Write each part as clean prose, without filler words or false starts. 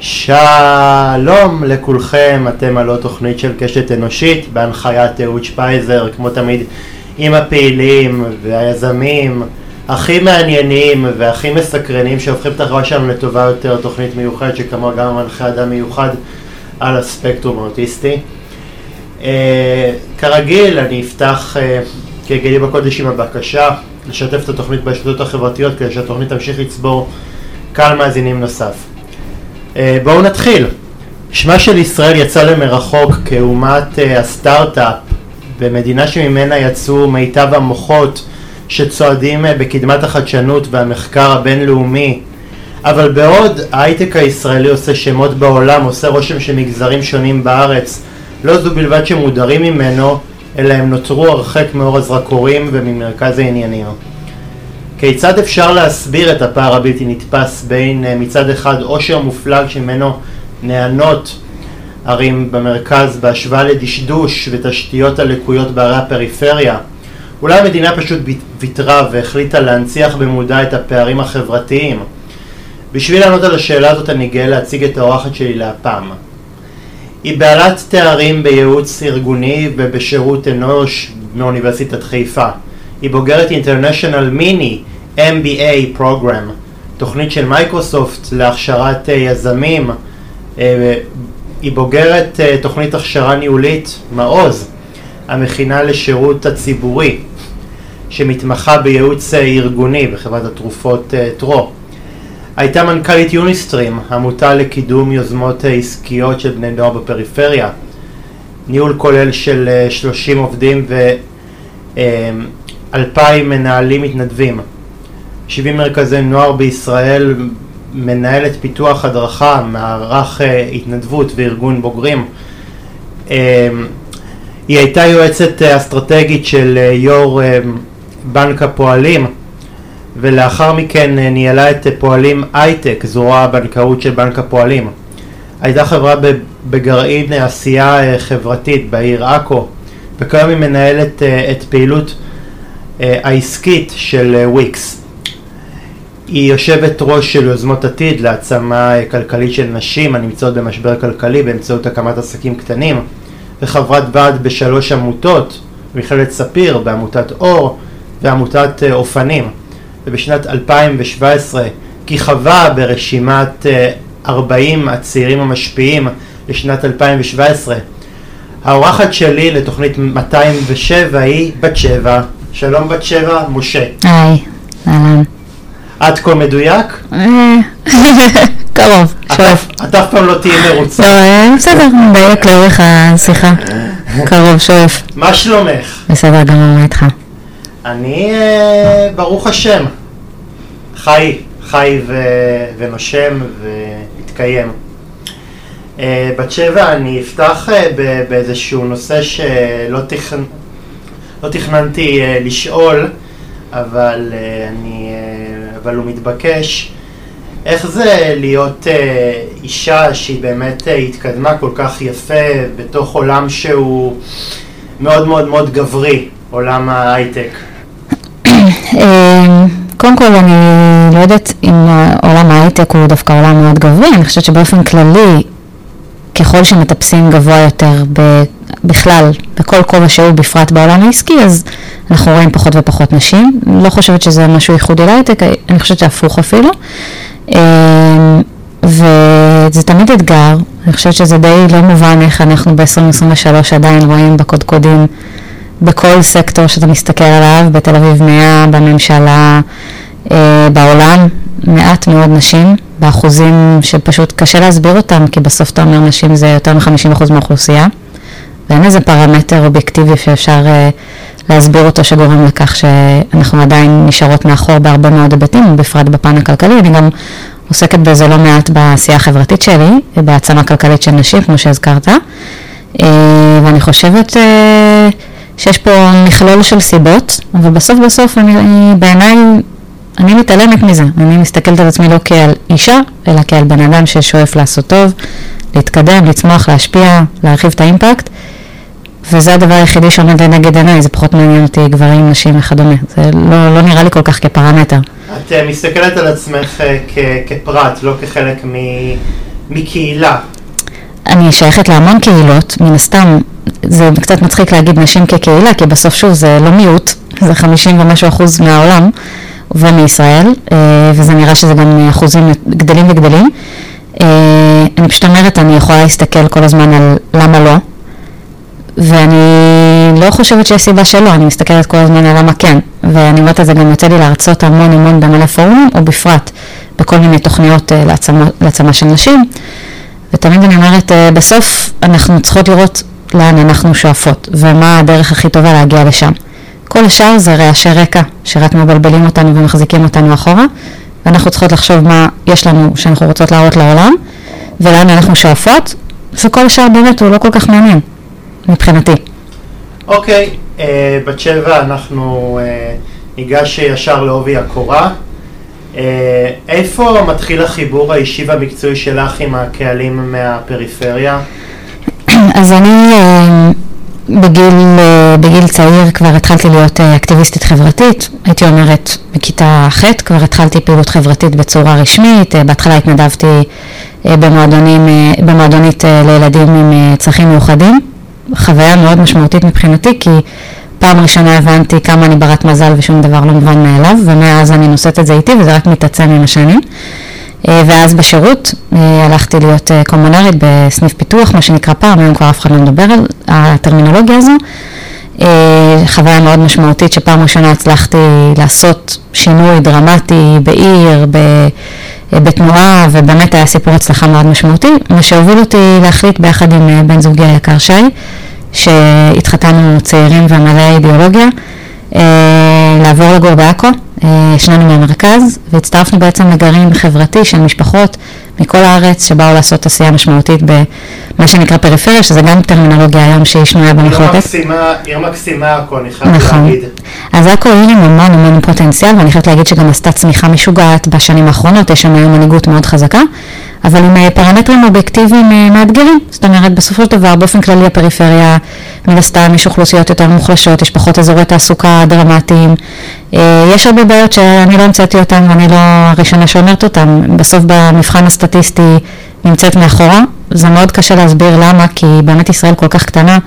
שלום לכולכם, אתם על תוכנית של קשת אנושית בהנחיית אהוד שפייזר, כמו תמיד עם הפעילים והיזמים הכי מעניינים והכי מסקרנים שהופכים את החברה שלנו לטובה יותר, תוכנית מיוחדת שכמוה גם מנחה אדם מיוחד על הספקטרום האוטיסטי. כרגיל אני אפתח כגילי בקודש עם הבקשה לשתף את התוכנית ברשתות החברתיות כדי שהתוכנית תמשיך לצבור קהל מאזינים נוסף. בואו נתחיל. שמה של ישראל יצא למרחוק כאומת הסטארט-אפ במדינה שממנה יצאו מיטב המוחות שצועדים בקדמת החדשנות והמחקר הבינלאומי, אבל בעוד ההייטק הישראלי עושה שמות בעולם, עושה רושם שמגזרים שונים בארץ לא זו בלבד שמודרים ממנו, אלא הם נותרו הרחק מאור הזרקורים וממרכז העניינים. כיצד אפשר להסביר את הפער הבלתי נתפס בין מצד אחד עושר מופלג שממנו נענות ערים במרכז בהשוואה לדשדוש ותשתיות הלקויות בערי הפריפריה? אולי המדינה פשוט ויתרה והחליטה להנציח במודע את הפערים החברתיים? בשביל לענות על השאלה הזאת אני גאה להציג את האורחת שלי להפעם. היא בעלת תארים בייעוץ ארגוני ובשירות אנוש מאוניברסיטת חיפה. היא בוגרת אינטרנשיונל מיני MBA program, תוכנית של מייקרוסופט להכשרת יזמים. היא בוגרת תוכנית הכשרה ניהולית מעוז, המכינה לשירות הציבורי, שמתמחה בייעוץ ארגוני בחברת התרופות טרו. הייתה מנכ"לית יוניסטרים, עמותה לקידום יוזמות עסקיות של בני נוער בפריפריה, ניהול כולל של 30 עובדים ו2,000 מנהלים מתנדבים, 70 מרכזי נוער בישראל, מנהלת פיתוח הדרכה, מערך התנדבות וארגון בוגרים. היא הייתה יועצת אסטרטגית של יו"ר בנק הפועלים, ולאחר מכן ניהלה את פועלים הייטק, זרוע הבנקאות של בנק הפועלים. הייתה חברה בגרעין עשייה חברתית בעיר עכו, וכיום היא מנהלת את פעילות העסקית של וויקס. היא יושבת ראש של יוזמות עתיד להעצמה כלכלית של נשים הנמצאות במשבר כלכלי באמצעות הקמת עסקים קטנים, וחברת ועד ב3 עמותות, במכללת ספיר, בעמותת אור ועמותת אופנים. ובשנת 2017 כיכבה ברשימת 40 הצעירים המשפיעים לשנת 2017. האורחת שלי לתוכנית 207 היא בת שבע. שלום בת שבע משה. היי, אהלן. עד כה מדויק? קרוב, שואף. את אף פעם לא תהיה מרוצה. לא, בסדר, מדייק לאורך השיחה. קרוב, שואף. מה שלומך? בסדר, גם מה איתך? אני, ברוך השם, חי ונושם ומתקיים. בת שבע, אני אפתח באיזשהו נושא שלא תכננתי לשאול, אבל הוא מתבקש. איך זה להיות אישה שהיא באמת התקדמה כל כך יפה בתוך עולם שהוא מאוד מאוד מאוד גברי, עולם ההייטק? קודם כל אני לא יודעת אם עולם ההייטק הוא דווקא עולם מאוד גברי. אני חושבת שבאופן כללי ככל שמטפסים גבוה יותר בכלל, בכל כובע שהוא, בפרט בעולם העסקי, אז אנחנו רואים פחות ופחות נשים. לא חושבת שזה משהו ייחודי להייטק, אני חושבת שהפוך אפילו. וזה תמיד אתגר. אני חושבת שזה די לא מובן איך אנחנו ב-2023 עדיין רואים בקודקודים בכל סקטור שאתה מסתכל עליו, בתל אביב 100, בממשלה, בעולם, מעט מאוד נשים, באחוזים שפשוט קשה להסביר אותם, כי בסוף אתה אומר נשים זה יותר מ-50% מהאוכלוסייה, ואין איזה פרמטר אובייקטיבי שאפשר להסביר אותו שגורם לכך שאנחנו עדיין נשארות מאחור בהרבה מאוד היבטים, בפרט בפן הכלכלי. אני גם עוסקת בזה לא מעט בעשייה החברתית שלי, בהעצמה כלכלית של נשים, כמו שהזכרת, ואני חושבת שיש פה מכלול של סיבות, אבל בסוף אני בעיניי, אני מתעלמת מזה. אני מסתכלת על עצמי לא כעל אישה, אלא כעל בן אדם ששואף לעשות טוב, להתקדם, לצמוח, להשפיע, להרחיב את האימפקט, וזה הדבר היחידי שעומד לנגד עיניי. זה פחות מעניין אותי גברים, נשים וכדומה. זה לא נראה לי כל כך כפרמטר. את מסתכלת על עצמך כפרט, לא כחלק מקהילה? אני שייכת להמון קהילות, מן הסתם זה קצת מצחיק להגיד נשים כקהילה, כי בסוף שוב זה לא מיעוט, זה 50% ומשהו מהעולם ומישראל, וזה נראה שזה גם אחוזים גדלים וגדלים. אני פשוט אומרת, אני יכולה להסתכל כל הזמן על למה לא, ואני לא חושבת שיש סיבה שלא, אני מסתכלת כל הזמן על למה כן, ואני אומרת, זה גם יוצא לי להרצות המון המון במלא פורומים, או בפרט בכל מיני תוכניות להעצמה של נשים, ותמיד אני אומרת, בסוף אנחנו צריכות לראות לאן אנחנו שואפות, ומה הדרך הכי טובה להגיע לשם. כל השאר זה רעשי רקע, שרק מבלבלים אותנו ומחזיקים אותנו אחורה, ואנחנו צריכות לחשוב מה יש לנו שאנחנו רוצות להראות לעולם, ולאן אנחנו שואפות, וכל השאר באמת הוא לא כל כך מעניין, מבחינתי. אוקיי, בת שבע, אנחנו ניגש ישר לעובי הקורה. איפה מתחיל החיבור האישי והמקצועי שלך עם הקהלים מהפריפריה? אז אני בגיל צעיר כבר התחלתי להיות אקטיביסטית חברתית, הייתי אומרת בכיתה ח' כבר התחלתי פעילות חברתית בצורה רשמית, בהתחלה התנדבתי במועדונית לילדים עם צרכים מיוחדים, חוויה מאוד משמעותית מבחינתי, כי פעם ראשונה הבנתי כמה אני ברת מזל ושום דבר לא מובן מאליו, ומאז אני נושאת את זה איתי וזה רק מתעצם עם השנים. ואז בשירות הלכתי להיות קומונרית בסניף פיתוח, מה שנקרא פעם, היום כבר אף אחד לא מדבר על הטרמינולוגיה הזו. חוויה מאוד משמעותית שפעם ראשונה הצלחתי לעשות שינוי דרמטי בעיר, בתנועה, ובאמת היה סיפור הצלחה מאוד משמעותי, מה שהוביל אותי להחליט ביחד עם בן זוגי היקר שי, שהתחתנו צעירים ומלא אידיאולוגיה, לעבור לגור בעכו, שננו מהמרכז, והצטרפנו בעצם לגרעין חברתי של משפחות מכל הארץ שבאו לעשות עשייה משמעותית במה שנקרא פריפריה, שזה גם טרמינולוגיה היום שהיא שנויה במחלוקת. עיר מקסימה עכו, אני חייבת להגיד. אז עכו היא ממש ממש פוטנציאל, ואני חייבת להגיד שגם עשתה צמיחה משוגעת בשנים האחרונות, יש שם היום מנהיגות מאוד חזקה, אבל עם פרמטרים אובייקטיביים מאתגרים. זאת אומרת, בסופו של דבר, באופן כללי הפריפריה, מן הסתם יש אוכלוסיות יותר מוחלשות, יש פחות אזורי תעסוקה דרמטיים, יש הרבה בעיות שאני לא המצאתי אותן ואני לא הראשונה שאומרת אותן. בסוף במבחן הסטטיסטי נמצאת מאחורה, זה מאוד קשה להסביר למה, כי באמת ישראל כל כך קטנה,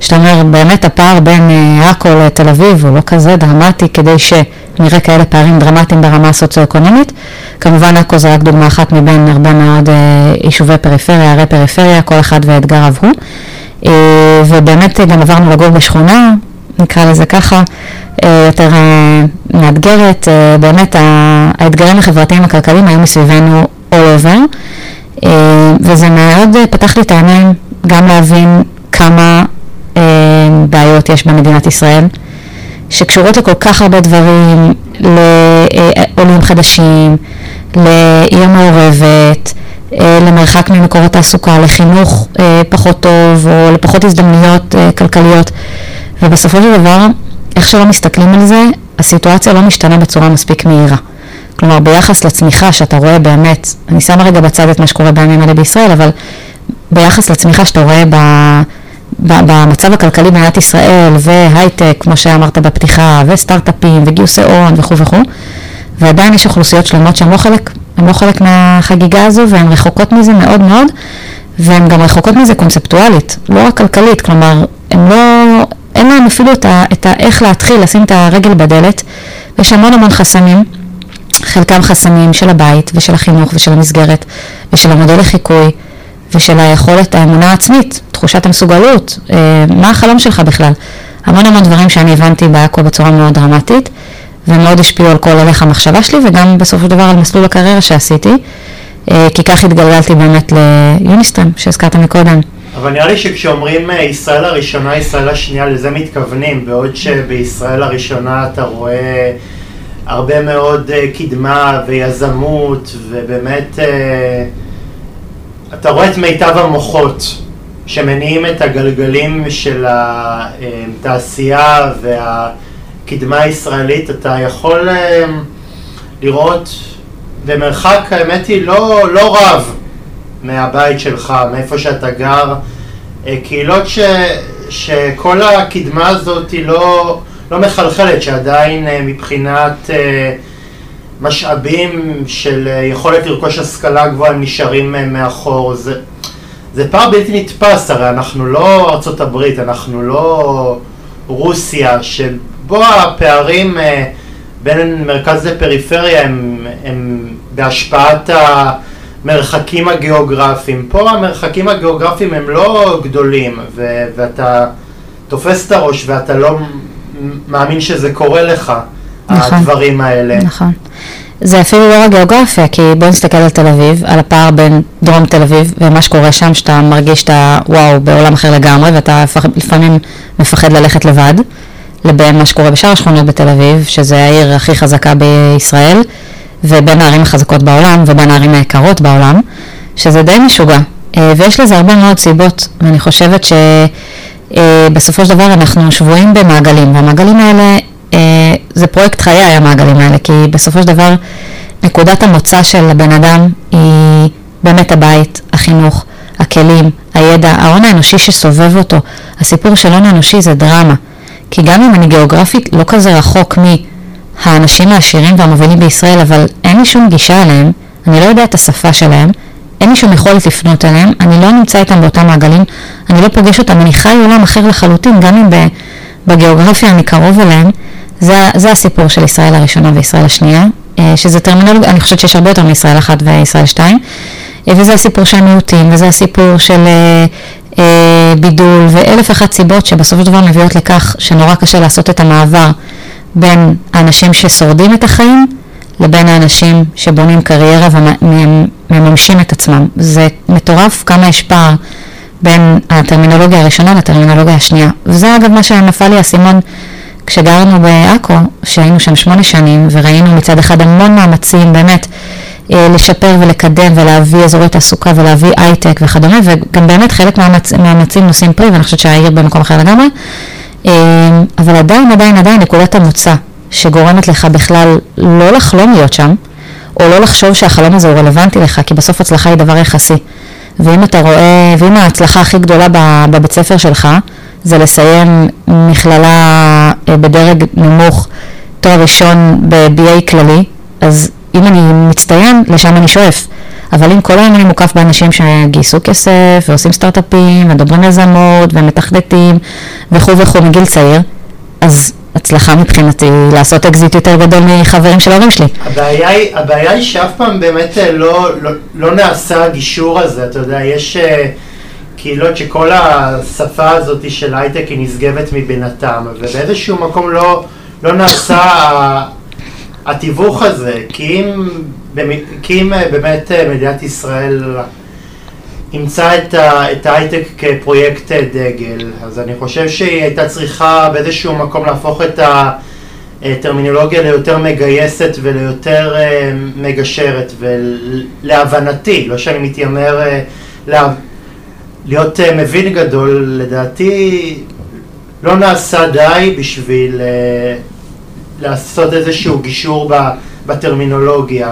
שאתה אומר, באמת הפער בין עכו לתל אביב הוא לא כזה דרמטי, כדי שנראה כאלה פערים דרמטיים ברמה הסוציו-אקונומית. כמובן עכו זה רק דוגמה אחת מבין הרבה מאוד יישובי פריפריה, ערי פריפריה, כל אחד ואתגריו הוא. ובאמת גם עברנו לגור בשכונה, נקרא לזה ככה, יותר מאתגרת, באמת האתגרים החברתיים הכלכליים היו מסביבנו all over, וזה מאוד פתח לי את העיניים גם להבין כמה בעיות יש במדינת ישראל, שקשורות לכל כך הרבה דברים, לעולים חדשים, לעיר מעורבת, למרחק ממקורות תעסוקה, לחינוך פחות טוב או לפחות הזדמנויות כלכליות, ובסופו של דבר, איך שלא מסתכלים על זה, הסיטואציה לא משתנה בצורה מספיק מהירה. כלומר, ביחס לצמיחה שאתה רואה באמת, אני שמה רגע בצד את מה שקורה בימים האלה בישראל, אבל ביחס לצמיחה שאתה רואה במצב הכלכלי במדינת ישראל, והייטק, כמו שאמרת בפתיחה, וסטארט-אפים, וגיוסי און, וכו' וכו'. ועדיין יש אוכלוסיות שלמות שהן לא חלק מהחגיגה הזו, והן רחוקות מזה מאוד מאוד, והן גם רחוקות מזה קונספטואלית, לא רק כלכלית, כלומר, הן לא, אין להן אפילו את איך להתחיל, לשים את הרגל בדלת, ויש המון המון חסמים, חלקם חסמים של הבית, ושל החינוך, ושל המסגרת, ושל המודל לחיקוי, ושל היכולת, האמונה העצמית, תחושת המסוגלות, מה החלום שלך בכלל? המון המון דברים שאני הבנתי בעכו בצורה מאוד דרמטית, ומאוד השפיעו על כל הלך המחשבה שלי, וגם בסופו של דבר על מסלול הקריירה שעשיתי, כי כך התגלגלתי באמת ליוניסטרים, שהזכרת מקודם. אבל נראה לי שכשאומרים ישראל הראשונה, ישראל השנייה, לזה מתכוונים, בעוד שבישראל הראשונה אתה רואה הרבה מאוד קדמה ויזמות, ובאמת אתה רואה את מיטב המוחות שמניעים את הגלגלים של התעשייה והקדמה הישראלית, אתה יכול לראות במרחק, האמת היא, לא רב מהבית שלך, מאיפה שאתה גר, קהילות שכל הקדמה הזאת היא לא מחלחלת, שעדיין מבחינת משאבים של יכולת לרכוש השכלה גבוהה נשארים מאחור. זה פער בלתי נתפס, הרי אנחנו לא ארצות הברית, אנחנו לא רוסיה, שבו הפערים בין מרכז לפריפריה הם בהשפעת המרחקים הגיאוגרפיים. פה המרחקים הגיאוגרפיים הם לא גדולים, ואתה תופס את הראש ואתה לא מאמין שזה קורה לך, נכון, הדברים האלה. נכון. זה אפילו לא הגיאוגרפיה, כי בוא נסתכל על תל אביב, על הפער בין דרום תל אביב ומה שקורה שם, שאתה מרגיש שאתה וואו בעולם אחר לגמרי, ואתה לפעמים מפחד ללכת לבד, לבין מה שקורה בשאר השכונות בתל אביב, שזה העיר הכי חזקה בישראל, ובין הערים החזקות בעולם ובין הערים היקרות בעולם, שזה די משוגע. ויש לזה הרבה מאוד סיבות, ואני חושבת שבסופו של דבר אנחנו שבועים במעגלים, והמעגלים האלה זה פרויקט חיי המעגלים האלה, כי בסופו של דבר נקודת המוצא של הבן אדם היא באמת הבית, החינוך, הכלים, הידע, ההון האנושי שסובב אותו. הסיפור של הון האנושי זה דרמה, כי גם אם אני גיאוגרפית לא כזה רחוק מהאנשים העשירים והמובילים בישראל, אבל אין לי שום גישה אליהם, אני לא יודע את השפה שלהם, אין לי שום יכולת לפנות אליהם, אני לא נמצא איתם באותם מעגלים, אני לא פוגש אותם, אני חי עולם אחר לחלוטין, גם אם בגיאוגרפיה אני קרוב אליהם. זה הסיפור של ישראל הראשונה וישראל השנייה, שזה טרמינולוגיה, אני חושבת שיש הרבה יותר מישראל אחת וישראל שתיים, וזה הסיפור של מיעוטים, וזה הסיפור של בידול, ואלף אחת סיבות שבסוף הדבר מביאות לכך שנורא קשה לעשות את המעבר בין האנשים ששורדים את החיים, לבין האנשים שבונים קריירה ומממשים את עצמם. זה מטורף כמה יש פער בין הטרמינולוגיה הראשונה לטרמינולוגיה השנייה. וזה אגב מה שנפל לי הסימון, כשגרנו בעכו, שהיינו שם 8 שנים, וראינו מצד אחד המון מאמצים באמת לשפר ולקדם ולהביא אזורי תעסוקה ולהביא הייטק וכדומה, וגם באמת חלק מהמאמצים נושאים פרי, ואני חושבת שהעיר במקום אחר לגמרי, אבל עדיין נקודת המוצא שגורמת לך בכלל לא לחלום להיות שם, או לא לחשוב שהחלום הזה הוא רלוונטי לך, כי בסוף הצלחה היא דבר יחסי. ואם אתה רואה, ואם ההצלחה הכי גדולה בבית ספר שלך, זה לסיים מכללה בדרג נמוך, תואר ראשון ב-BA כללי, אז אם אני מצטיין, לשם אני שואף. אבל אם כל היום אני מוקף באנשים שגייסו כסף, ועושים סטארט-אפים, ודוברים יזמות, ומתחדתים, וכו' מגיל צעיר, אז הצלחה מבחינתי לעשות אקזיט יותר גדול מחברים של ההורים שלי. הבעיה היא שאף פעם באמת לא נעשה הגישור הזה, אתה יודע, יש קהילות שכל השפה הזאת של הייטק היא נשגבת מבינתם, ובאיזשהו מקום לא נעשה התיווך הזה, כי אם באמת מדינת ישראל ימצא את ההייטק כפרויקט דגל, אז אני חושב שהיא הייתה צריכה באיזשהו מקום להפוך את הטרמינולוגיה ליותר מגייסת וליותר מגשרת, ולהבנתי, לא שאני מתיימר להיות מבין גדול, לדעתי לא נעשה די בשביל לעשות איזשהו גישור בטרמינולוגיה.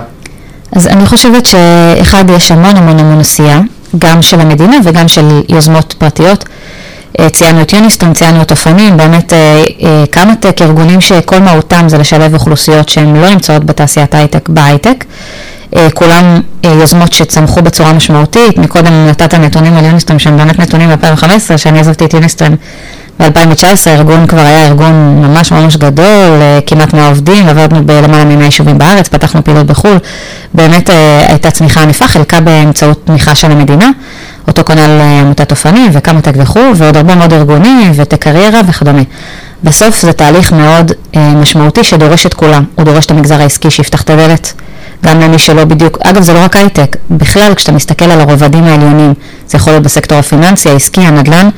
אז אני חושבת שאחד, יש המון עשייה, גם של המדינה וגם של יוזמות פרטיות. ציינו את יוניסטרים, ציינו את אופנים, באמת כמה ארגונים שכל מהותם זה לשלב אוכלוסיות שהן לא נמצאות בתעשיית הייטק, בהייטק. כולם יוזמות שצמחו בצורה משמעותית. מקודם נתת נתונים על יוניסטרים, שהם באמת נתונים ב-2015, שאני עזבתי את יוניסטרים ב-2019, ארגון כבר היה ארגון ממש גדול, כמעט 100 עובדים, עבדנו בלמעלה מ100 יישובים בארץ, פתחנו פעילות בחול, באמת הייתה צמיחה ענפה, חלקה באמצעות תמיכה של המדינה, אותו כנ"ל עמותת אופנים וכמה תגווחו, ועוד הרבה מאוד ארגונים ותקריירה וכדומה. בסוף זה תהליך מאוד משמעותי שדורש את כולם, הוא דורש את המגזר העסקי שיפתח את הדלת, גם למי שלא בדיוק, אגב זה לא רק הייטק, בכלל כשאתה מסתכל על הרובדים העליונים, זה יכול להיות בסקטור הפיננסי, העסקי, הנדל"ן,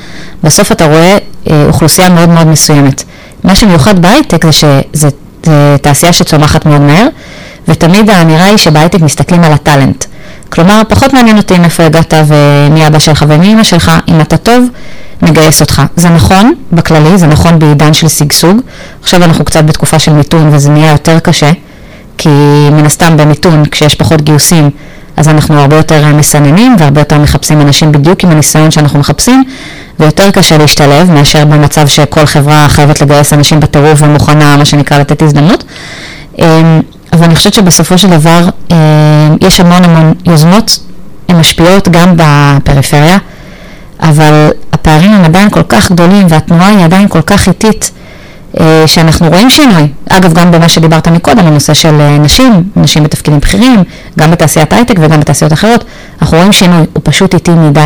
בסוף אתה רואה אוכלוסייה מאוד מסוימת. מה שמיוחד בהייטק זה שזה תעשייה שצומחת מאוד מהר, ותמיד האמירה היא שבהייטק מסתכלים על הטלנט. כלומר, פחות מעניין אותי מאיפה הגעת ומי אבא שלך ומי אמא שלך, אם אתה טוב, מגייס אותך. זה נכון בכללי, זה נכון בעידן של סגסוג, עכשיו אנחנו קצת בתקופה של מיתון וזה נהיה יותר קשה, כי מן הסתם במיתון, כשיש פחות גיוסים, אז אנחנו הרבה יותר מסננים, והרבה יותר מחפשים אנשים בדיוק עם הניסיון שאנחנו מחפשים, ויותר קשה להשתלב, מאשר במצב שכל חברה חייבת לגייס אנשים בטירוף ומוכנה, מה שנקרא לתת הזדמנות. אבל אני חושבת שבסופו של דבר יש המון המון יוזמות, הן משפיעות גם בפריפריה, אבל הפערים הם עדיין כל כך גדולים, והתנועה היא עדיין כל כך איטית, שאנחנו רואים שינוי. אגב, גם במה שדיברת מקודם, הנושא של נשים, נשים בתפקידים בכירים, גם בתעשיית הייטק וגם בתעשיות אחרות, אנחנו רואים שינוי, הוא פשוט איטי מדי.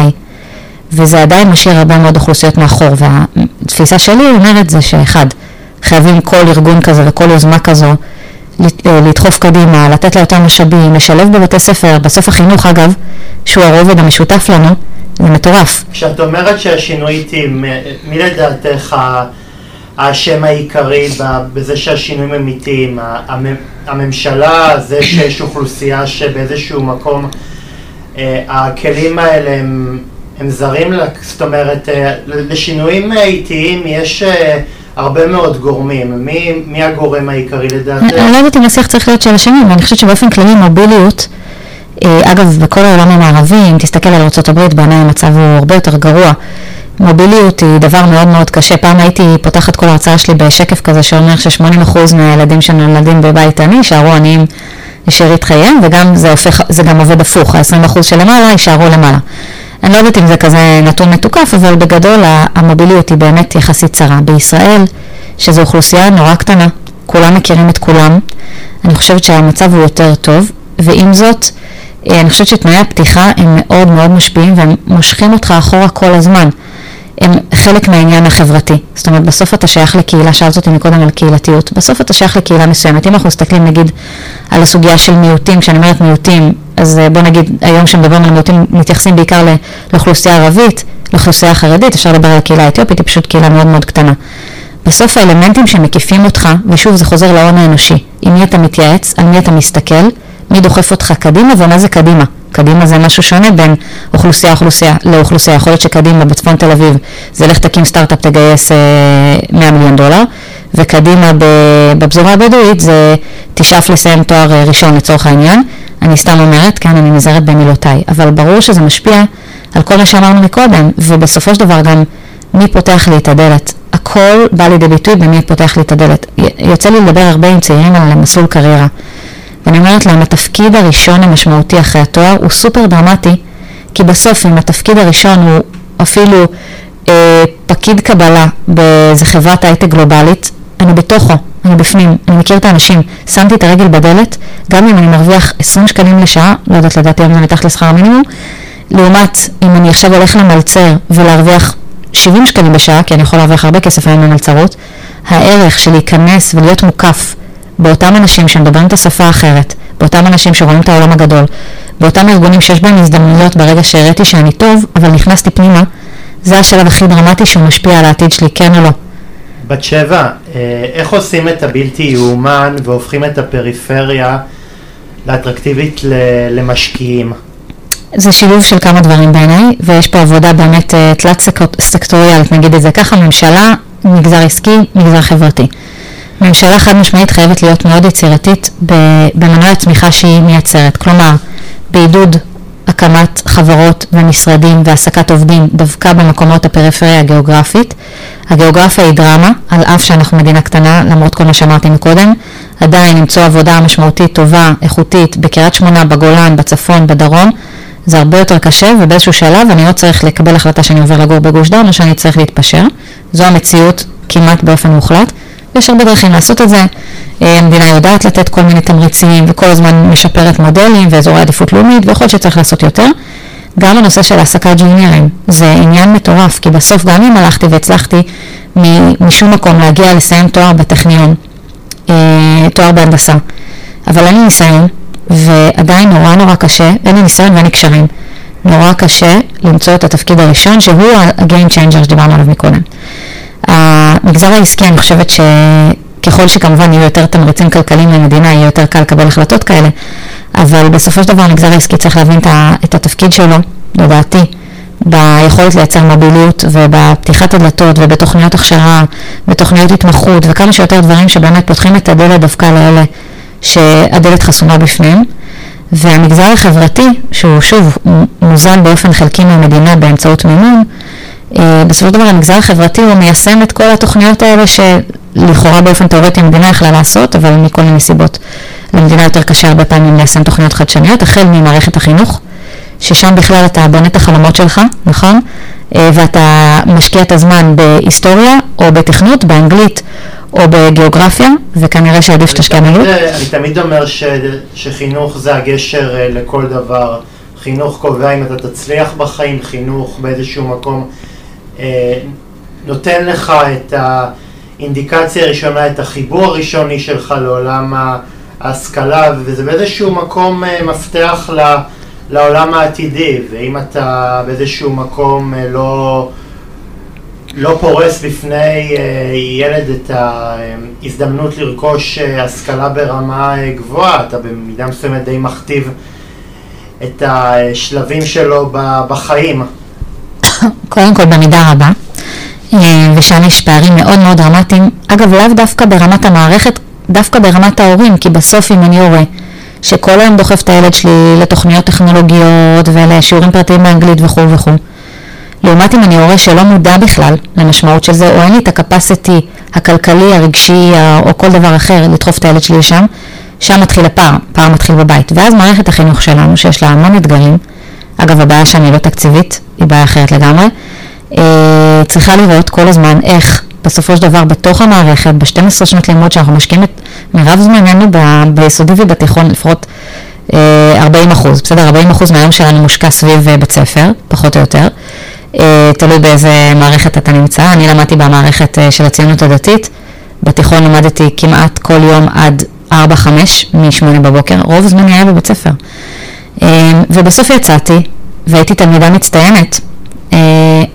וזה עדיין משאיר הרבה מאוד אוכלוסיות מאחור, והתפיסה שלי אומרת זה שאחד, חייבים כל ארגון כזה וכל יוזמה כזו, לדחוף קדימה, לתת לה יותר משאבים, לשלב בבתי ספר, בסוף החינוך אגב, שהוא הרובד המשותף לנו, זה מטורף. כשאת אומרת שהשינוי איטי, מי לדעתך השם העיקרי בזה שהשינויים הם איטיים, הממשלה, זה שיש אוכלוסייה שבאיזשהו מקום, הכלים האלה הם זרים לה, זאת אומרת, לשינויים איטיים יש הרבה מאוד גורמים. מי הגורם העיקרי לדעת? אני לא יודעת אם השיח צריך להיות של השנים, ואני חושבת שבאופן כללי מוביליות, אגב, בכל העולם המערבי, אם תסתכל על ארצות הברית, בעיניי המצב הוא הרבה יותר גרוע. מוביליות היא דבר מאוד מאוד קשה. פעם הייתי פותחת כל ההרצאה שלי בשקף כזה שאומר ש80% מהילדים שנולדים בבית עני, שערו עניים ישארית חייהם, וגם זה גם עובד הפוך. 20% שלמעלה ישארו למעלה. אני לא יודעת אם זה כזה נתון מתוקף, אבל בגדול המוביליות היא באמת יחסית צרה. בישראל, שזו אוכלוסייה נורא קטנה, כולם מכירים את כולם, אני חושבת שהמצב הוא יותר טוב, ועם זאת, אני חושבת שתנאי הפתיחה הם מאוד מאוד משפיעים, והם מושכים אותך אחורה כל הזמן. הם חלק מהעניין החברתי. זאת אומרת, בסוף אתה שייך לקהילה, שאלת אותי מקודם על קהילתיות, בסוף אתה שייך לקהילה מסוימת. אם אנחנו מסתכלים, נגיד, על הסוגיה של מיעוטים, כשאני אומרת מיעוטים, אז בוא נגיד, היום שמדברים על מיעוטים, מתייחסים בעיקר לאוכלוסייה ערבית, לאוכלוסייה חרדית, אפשר לדבר על הקהילה האתיופית, היא פשוט קהילה מאוד מאוד קטנה. בסוף האלמנטים שמקיפים אותך, ושוב זה חוזר להון האנושי, עם מי אתה מתייעץ, על מי אתה מסתכל, מי דוחף אותך קדימה ומה זה קדימה. קדימה זה משהו שונה בין אוכלוסייה לאוכלוסייה. יכול להיות שקדימה בצפון תל אביב זה לך תקים סטארט-אפ תגייס $100 מיליון, וקדימה בפזורה הבדואית זה תשאף לסיים תואר ראשון לצורך העניין. אני סתם אומרת, כאן אני נזהרת במילותיי, אבל ברור שזה משפיע על כל מה שאמרנו מקודם, ובסופו של דבר גם מי פותח לי את הדלת. הכל בא לידי ביטוי במי פותח לי את הדלת. יוצא לי לדבר הרבה עם צעירים על מסלול קריירה. ואני אומרת להם, התפקיד הראשון המשמעותי אחרי התואר הוא סופר דרמטי, כי בסוף אם התפקיד הראשון הוא אפילו פקיד קבלה באיזה חברת הייטק גלובלית, אני בתוכו, אני בפנים, אני מכיר את האנשים, שמתי את הרגל בדלת, גם אם אני מרוויח 20 שקלים לשעה, לא יודעת לדעתי אם זה מתחת לשכר המינימום, לעומת אם אני עכשיו הולך למלצר ולהרוויח 70 שקלים בשעה, כי אני יכול להרוויח הרבה כסף היום במלצרות, הערך של להיכנס ולהיות מוקף, באותם אנשים שמדברים את השפה האחרת, באותם אנשים שרואים את העולם הגדול, באותם ארגונים שיש בהם הזדמנויות ברגע שהראיתי שאני טוב, אבל נכנסתי פנימה, זה השלב הכי דרמטי שהוא משפיע על העתיד שלי, כן או לא. בת שבע, איך עושים את הבלתי יאומן והופכים את הפריפריה לאטרקטיבית למשקיעים? זה שילוב של כמה דברים בעיניי, ויש פה עבודה באמת תלת סקטוריאלית, נגיד את זה ככה, ממשלה, מגזר עסקי, מגזר חברתי. ממשלה חד משמעית חייבת להיות מאוד יצירתית במנוע הצמיחה שהיא מייצרת, כלומר בעידוד הקמת חברות ומשרדים והעסקת עובדים דווקא במקומות הפריפריה הגיאוגרפית. הגיאוגרפיה היא דרמה, על אף שאנחנו מדינה קטנה, למרות כל מה שאמרתי מקודם, עדיין למצוא עבודה משמעותית, טובה, איכותית, בקריית שמונה, בגולן, בצפון, בדרום, זה הרבה יותר קשה, ובאיזשהו שלב אני לא צריך לקבל החלטה שאני עובר לגור בגוש דן, או שאני צריך להתפשר. זו המציאות כמעט באופן מוחלט. יש הרבה דרכים לעשות את זה, המדינה יודעת לתת כל מיני תמריצים וכל הזמן משפרת מודלים ואזורי עדיפות לאומית ויכול שצריך לעשות יותר. גם הנושא של העסקת ג'וניורים זה עניין מטורף, כי בסוף גם אם הלכתי והצלחתי משום מקום להגיע לסיים תואר בטכניון, תואר בהנדסה, אבל אין לי ניסיון ועדיין נורא נורא קשה, אין לי ניסיון ואין לי קשרים, נורא קשה למצוא את התפקיד הראשון שהוא ה-game changer שדיברנו עליו מקודם. המגזר העסקי, אני חושבת שככל שכמובן יהיו יותר תמריצים כלכליים למדינה, יהיה יותר קל לקבל החלטות כאלה, אבל בסופו של דבר המגזר העסקי צריך להבין את התפקיד שלו, לדעתי, ביכולת לייצר מוביליות ובפתיחת הדלתות ובתוכניות הכשרה, בתוכניות התמחות וכמה שיותר דברים שבאמת פותחים את הדלת דווקא לאלה שהדלת חסומה בפניהם. והמגזר החברתי, שהוא שוב מוזן באופן חלקי מהמדינה באמצעות מימון, בסופו של דבר המגזר החברתי הוא מיישם את כל התוכניות האלה לכאורה באופן תיאורטי המדינה יכלה לעשות, אבל מכל מיני סיבות. למדינה יותר קשה הרבה פעמים ליישם תוכניות חדשניות, החל ממערכת החינוך, ששם בכלל אתה בונה את החלומות שלך, נכון? ואתה משקיע את הזמן בהיסטוריה, או בתכנות, באנגלית, או בגיאוגרפיה, וכנראה שעדיף שתשקיע מילוט. אני תמיד אומר שחינוך זה הגשר לכל דבר. חינוך קובע אם אתה תצליח בחיים, חינוך באיזשהו מקום נותן לך את האינדיקציה הראשונה, את החיבור הראשוני שלך לעולם ההשכלה, וזה באיזשהו מקום מפתח לעולם העתידי, ואם אתה באיזשהו מקום לא פורס לפני ילד את ההזדמנות לרכוש השכלה ברמה גבוהה, אתה במידה מסוימת די מכתיב את השלבים שלו בחיים. קודם כל במידה רבה, ושם יש פערים מאוד מאוד דרמטיים, אגב לאו דווקא ברמת המערכת, דווקא ברמת ההורים, כי בסוף אם אני הורה שכל היום דוחף את הילד שלי לתוכניות טכנולוגיות ולשיעורים פרטיים באנגלית וכו' וכו', לעומת אם אני הורה שלא מודע בכלל למשמעות של זה, או אין לי את הקפסיטי הכלכלי, הרגשי או כל דבר אחר לדחוף את הילד שלי לשם, שם מתחיל הפער, פער מתחיל בבית. ואז מערכת החינוך שלנו שיש לה המון אתגרים, אגב הבעיה שם היא לא תקציבית, היא בעיה אחרת לגמרי, צריכה לראות כל הזמן איך בסופו של דבר בתוך המערכת, ב-12 שנות לימוד שאנחנו משקיעים את מרב זמננו ביסודי ובתיכון לפחות 40%, בסדר, 40% מהיום שלנו מושקע סביב בית ספר, פחות או יותר, תלוי באיזה מערכת אתה נמצא. אני למדתי במערכת של הציונות הדתית, בתיכון למדתי כמעט כל יום עד 4-5 מ-8 בבוקר, רוב זמן היה בבית ספר. ובסוף יצאתי, והייתי תלמידה מצטיינת,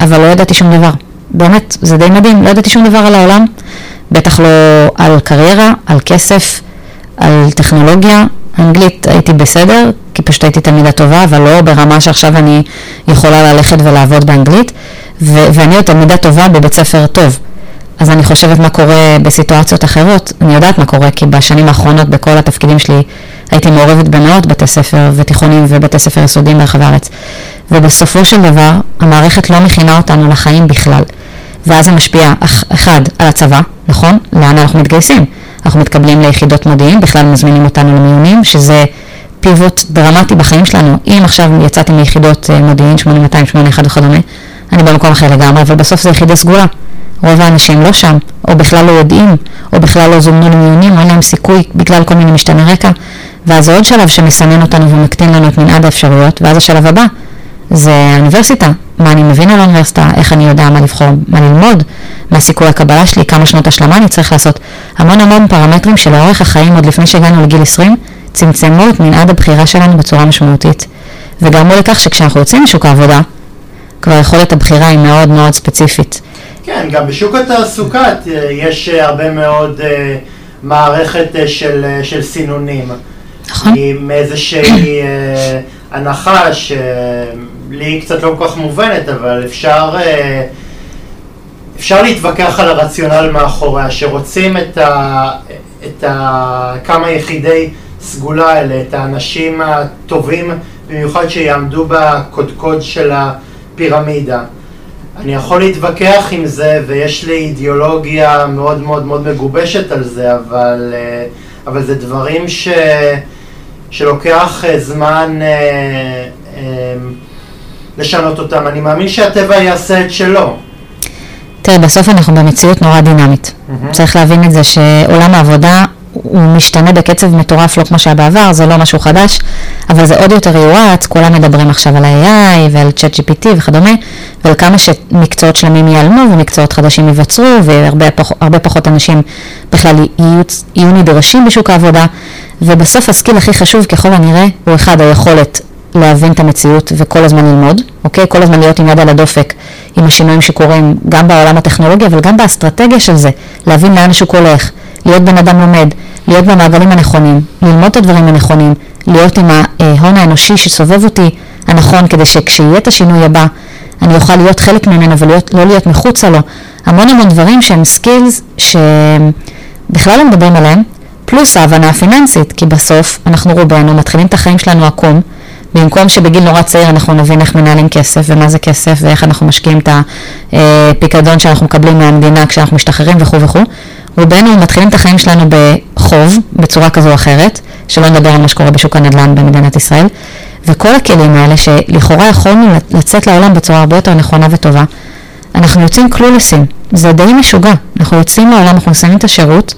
אבל לא ידעתי שום דבר. באמת, זה די מדהים, לא ידעתי שום דבר על העולם, בטח לא על קריירה, על כסף, על טכנולוגיה. אנגלית הייתי בסדר, כי פשוט הייתי תלמידה טובה, אבל לא ברמה שעכשיו אני יכולה ללכת ולעבוד באנגלית, ואני עוד תלמידה טובה בבית ספר טוב. אז אני חושבת מה קורה בסיטואציות אחרות, אני יודעת מה קורה, כי בשנים האחרונות בכל התפקידים שלי הייתי מעורבת במאות בתי ספר ותיכונים ובתי ספר יסודיים ברחבי הארץ. ובסופו של דבר, המערכת לא מכינה אותנו לחיים בכלל. ואז זה משפיע, אחד, על הצבא, נכון? לאן אנחנו מתגייסים? אנחנו מתקבלים ליחידות מודיעין, בכלל מזמינים אותנו למיונים, שזה פיבוט דרמטי בחיים שלנו. אם עכשיו יצאתי מיחידות מודיעין, 8200, 81 וכדומה, אני במקום אחר לגמרי, אבל בסוף זה יחידה סגולה. רוב האנשים לא שם, או בכלל לא יודעים, או בכלל לא זומנו למיונים, או אין להם סיכוי בגלל כל מיני משתנה רקע. ואז עוד שלב שמסנן אותנו ומקטין לנו את מנעד האפשרויות, ואז השלב הבא זה האוניברסיטה. מה אני מבין על האוניברסיטה, איך אני יודע מה לבחור, מה ללמוד, מה סיכוי הקבלה שלי, כמה שנות השלמה אני צריך לעשות. המון המון פרמטרים של אורך החיים עוד לפני שהגענו לגיל 20, צמצמו את מנעד הבחירה שלנו בצורה משמעותית. וגרמו לכך שכשאנחנו יוצאים משוק העבודה, כבר יכולת הבחירה היא מאוד מאוד ספציפית. כן, גם בשוק התעסוקה יש הרבה מאוד מערכת של סינונים. נכון. עם איזושהי הנחה שלי היא קצת לא כל כך מובנת, אבל אפשר להתווכח על הרציונל מאחוריה, שרוצים את כמה יחידי סגולה האלה, את האנשים הטובים, במיוחד שיעמדו בקודקוד של הפירמידה. אני יכול להתווכח עם זה, ויש לי אידיאולוגיה מאוד מאוד מאוד מגובשת על זה, אבל זה דברים שלוקח זמן לשנות אותם. אני מאמין שהטבע יעשה את שלו. תראה, בסוף אנחנו במציאות נורא דינמית. צריך להבין את זה שעולם העבודה הוא משתנה בקצב מטורף, לא כמו שהיה בעבר, זה לא משהו חדש, אבל זה עוד יותר יורץ. כולם מדברים עכשיו על AI ועל ChatGPT וכדומה, ועל כמה שמקצועות שלמים ייעלמו ומקצועות חדשים ייווצרו, והרבה פחות אנשים בכלל יהיו נדרשים בשוק העבודה. ובסוף הסקיל הכי חשוב ככל הנראה הוא אחד, היכולת להבין את המציאות וכל הזמן ללמוד, אוקיי? כל הזמן להיות עם יד על הדופק, עם השינויים שקורים גם בעולם הטכנולוגיה, אבל גם באסטרטגיה של זה, להבין לאן השוק הולך, להיות בן אדם לומד, להיות במעגלים הנכונים, ללמוד את הדברים הנכונים, להיות עם ההון האנושי שסובב אותי הנכון, כדי שכשיהיה את השינוי הבא, אני אוכל להיות חלק ממנו ולא להיות מחוצה לו. המון המון דברים שהם סקילס שבכלל לא מדברים עליהם, פלוס ההבנה הפיננסית, כי בסוף אנחנו רובנו מתחילים את החיים שלנו עקום, במקום שבגיל נורא צעיר אנחנו נבין איך מנהלים כסף ומה זה כסף ואיך אנחנו משקיעים את הפיקדון שאנחנו מקבלים מהמדינה כשאנחנו משתחררים וכו' וכו'. רובנו מתחילים את החיים שלנו בחוב, בצורה כזו או אחרת, שלא נדבר על מה שקורה בשוק הנדל"ן במדינת ישראל. וכל הכלים האלה שלכאורה יכולנו לצאת לעולם בצורה הרבה יותר נכונה וטובה, אנחנו יוצאים כלולסים. זה די משוגע. אנחנו יוצאים לעולם, אנחנו מסיימים את השירות,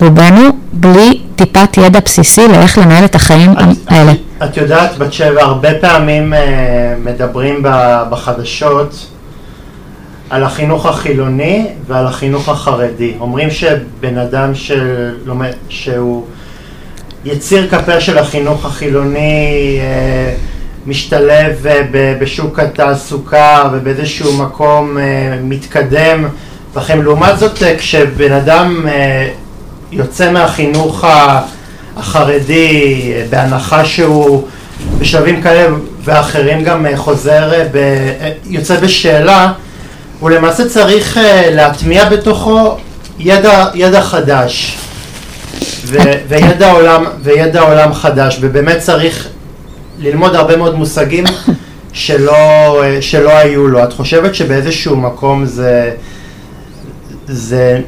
רובנו בלי טיפת ידע בסיסי לאיך לנהל את החיים האלה. את יודעת, בת שבע, הרבה פעמים מדברים בחדשות על החינוך החילוני ועל החינוך החרדי. אומרים שבן אדם שהוא יציר כפה של החינוך החילוני משתלב בשוק התעסוקה ובאיזשהו מקום מתקדם. לכן, לעומת זאת, כשבן אדם יוצא מהחינוך החרדי, בהנחה שהוא בשלבים כאלה ואחרים גם חוזר, יוצא בשאלה, הוא למעשה צריך להטמיע בתוכו ידע חדש וידע עולם חדש, ובאמת צריך ללמוד הרבה מאוד מושגים שלא היו לו. את חושבת שבאיזשהו מקום זה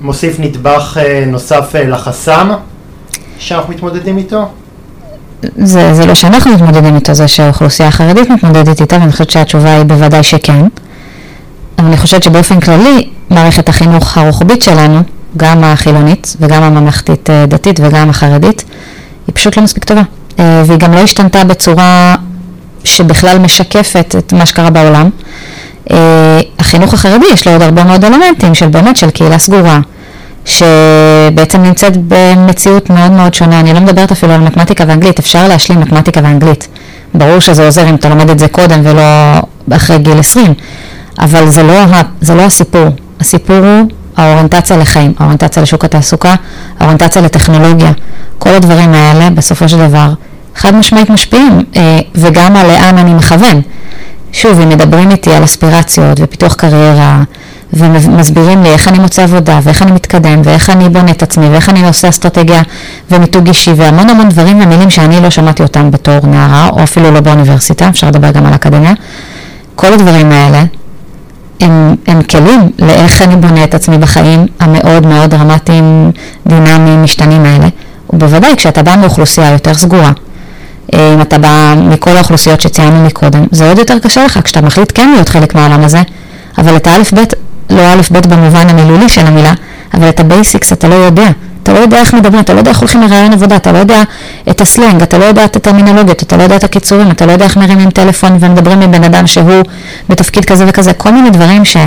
מוסיף נדבך נוסף לחסם שאנחנו מתמודדים איתו? זה לא שאנחנו מתמודדים איתו, זה שהאוכלוסייה החרדית מתמודדת איתה, ואני חושבת שהתשובה היא בוודאי שכן. אבל אני חושבת שבאופן כללי, מערכת החינוך הרוחבית שלנו, גם החילונית וגם הממלכתית דתית וגם החרדית, היא פשוט לא מספיק טובה. והיא גם לא השתנתה בצורה שבכלל משקפת את מה שקרה בעולם. החינוך החרדי יש לו עוד הרבה מאוד אלמנטים של באמת של קהילה סגורה, שבעצם נמצאת במציאות מאוד מאוד שונה. אני לא מדברת אפילו על מתמטיקה ואנגלית, אפשר להשלים מתמטיקה ואנגלית. ברור שזה עוזר אם אתה לומד את זה קודם ולא אחרי גיל 20, אבל זה לא הסיפור. הסיפור הוא האוריינטציה לחיים, האוריינטציה לשוק התעסוקה, האוריינטציה לטכנולוגיה. כל הדברים האלה בסופו של דבר חד משמעית משפיעים, וגם על לאן אני מכוון. שוב, אם מדברים איתי על אספירציות ופיתוח קריירה, ומסבירים לי איך אני מוצא עבודה, ואיך אני מתקדם, ואיך אני בונה את עצמי, ואיך אני עושה אסטרטגיה ומיתוג אישי, והמון המון דברים ומילים שאני לא שמעתי אותם בתור נערה, או אפילו לא באוניברסיטה, אפשר לדבר גם על אקדמיה. כל הדברים האלה הם כלים לאיך אני בונה את עצמי בחיים המאוד מאוד דרמטיים, דינמיים, משתנים האלה. ובוודאי, כשאתה בא מאוכלוסייה יותר סגורה, אם אתה בא מכל האוכלוסיות שציינו מקודם, זה עוד יותר קשה לך, כשאתה מחליט כן להיות חלק מהעולם הזה, אבל את האלף-בית, לא האלף-בית במובן המילולי של המילה, אבל את הבייסיקס אתה לא יודע. אתה לא יודע איך מדברים, אתה לא יודע איך הולכים לראיון עבודה, אתה לא יודע את הסלנג, אתה לא יודע את הטרמינולוגיות, אתה לא יודע את הקיצורים, אתה לא יודע איך מרימים טלפון ומדברים עם בן אדם שהוא בתפקיד כזה וכזה, כל מיני דברים שלא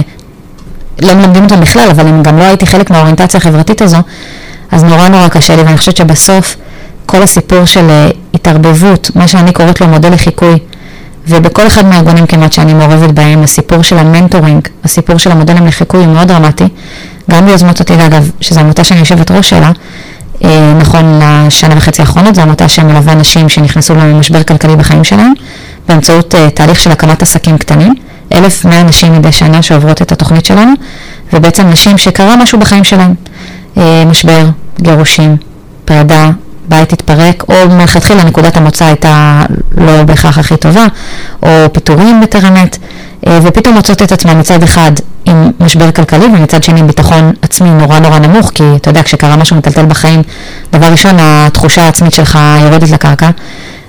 מלמדים אותם בכלל, אבל אם גם לא הייתי חלק מהאוריינטציה החברתית הזו, אז נורא נורא קשה לי, ואני חושבת שבסוף כל הסיפור של התערבבות, מה שאני קוראת לו מודל לחיקוי, ובכל אחד מהארגונים כמעט שאני מעורבת בהם, הסיפור של המנטורינג, הסיפור של המודלים לחיקוי הוא מאוד דרמטי, גם ביוזמות עתיד אגב, שזו עמותה שאני יושבת ראש שלה, נכון לשנה וחצי האחרונות, זו עמותה שמלווה אנשים שנכנסו למשבר כלכלי בחיים שלהם, באמצעות תהליך של הקמת עסקים קטנים, 1,100 נשים מדי שנה שעוברות את התוכנית שלנו, ובעצם נשים שקרה משהו בחיים שלהם, משבר, גירושים, פרידה, בית התפרק, או מלכתחילה נקודת המוצא הייתה לא בהכרח הכי טובה, או פיתורים בטרמת, ופתאום מוצאות את עצמם מצד אחד עם משבר כלכלי, ומצד שני ביטחון עצמי נורא נורא נמוך, כי אתה יודע, כשקרה משהו מטלטל בחיים, דבר ראשון, התחושה העצמית שלך יורדת לקרקע,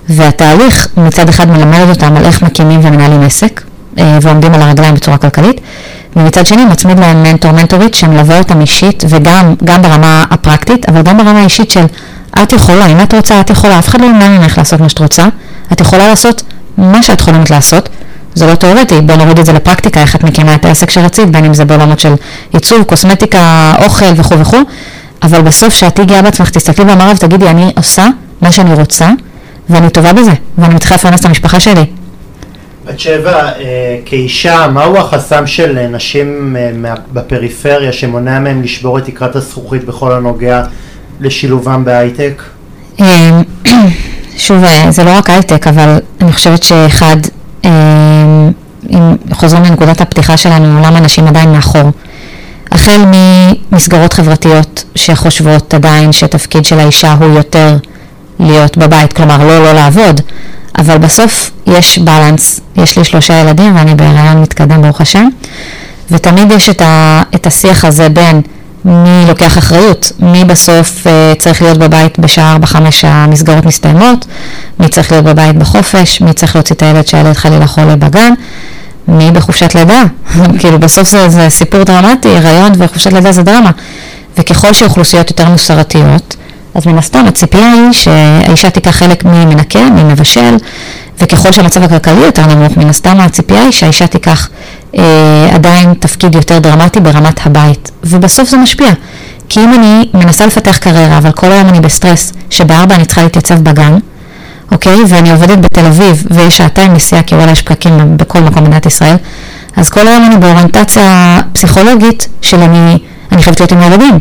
והתהליך מצד אחד מלמד אותם על איך מקימים ומנהלים עסק, ועומדים על הרגליים בצורה כלכלית, ומצד שני מצמיד להם מנטור, מנטורית, שמלווה אותם אישית, וגם ברמה הפרקטית, אבל גם ברמה האישית של את יכולה, אם את רוצה, את יכולה, אף אחד לא ימנע ממך לעשות מה שאת רוצה, את יכולה לעשות מה שאת חולמת לעשות, זה לא תיאורטי, בוא נוריד את זה לפרקטיקה, איך את מקימה את העסק שרצית, בין אם זה בעולמות של ייצור, קוסמטיקה, אוכל וכו' וכו', אבל בסוף שאת הגיעה בעצמך, תסתכלי במראה ותגידי, אני עושה מה שאני רוצה, ואני טובה בזה, ואני מתחילה לפרנס את המשפחה שלי. בת שבע, כאישה, מהו החסם של נשים בפריפריה שמונע מהם לשבור את תקרת הזכוכית בכל הנוגע לשילובם בהייטק? שוב, זה לא רק הייטק, אבל אני חושבת שאחד, אם חוזרים לנקודת הפתיחה שלנו, למה אנשים עדיין מאחור? החל ממסגרות חברתיות שחושבות עדיין שתפקיד של האישה הוא יותר להיות בבית, כלומר לא לעבוד, אבל בסוף יש בלנס, יש לי 3 ילדים ואני בהיריון מתקדם ברוך השם, ותמיד יש את השיח הזה בין מי לוקח אחריות, מי בסוף צריך להיות בבית בשעה 4-5 המסגרות מסתיימות, מי צריך להיות בבית בחופש, מי צריך להוציא את הילד שהילד חלילה חולה בגן, מי בחופשת לידה, כאילו בסוף זה סיפור דרמטי, הריון וחופשת לידה זה דרמה, וככל שאוכלוסיות יותר מוסרתיות, אז מן הסתם הציפייה היא שהאישה תיקח חלק מי מנקה, מי מבשל, וככל שהמצב הכלכלי יותר נמוך, מן הסתם הציפייה היא שהאישה תיקח עדיין תפקיד יותר דרמטי ברמת הבית, ובסוף זה משפיע. כי אם אני מנסה לפתח קריירה, אבל כל היום אני בסטרס, שב4 אני צריכה להתייצב בגן, אוקיי? ואני עובדת בתל אביב, ויש שעתיים נסיעה, כי וואלה יש פקקים בכל מקום במדינת ישראל, אז כל היום אני באוריינטציה פסיכולוגית של אני חייבת להיות עם ילדים,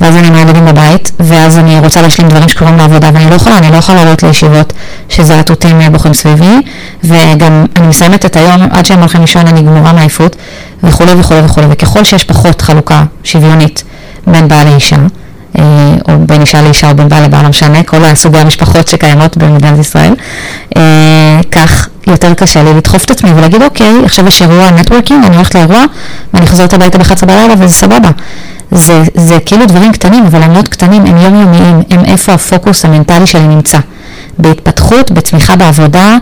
ואז אני עם ילדים בבית, ואז אני רוצה להשלים דברים שקוראים לעבודה, ואני לא יכולה להיות לישיבות שזה עטותים בוחרים סביבי, וגם אני מסיימת את היום, עד שהם הולכים לישון אני גמורה מעייפות, וכו' וכו' וכו', וככל שיש פחות חלוקה שוויונית בין בעל לאישה, או בין אישה לאישה או בין בעל לבעל, משנה, כל הסוגי המשפחות שקיימות במדינת ישראל, כך יותר קשה לי לדחוף את עצמי ולהגיד, אוקיי, עכשיו יש אירוע נטוורקינג, אני הולכת לאירוע ואני חוזרת הביתה ב-23:00 וזה סבבה. זה כאילו דברים קטנים, אבל הם מאוד קטנים, הם יומיומיים, הם איפה הפוקוס המנטלי שלי נמצא. בהתפתחות, בצמיחה בעבודה,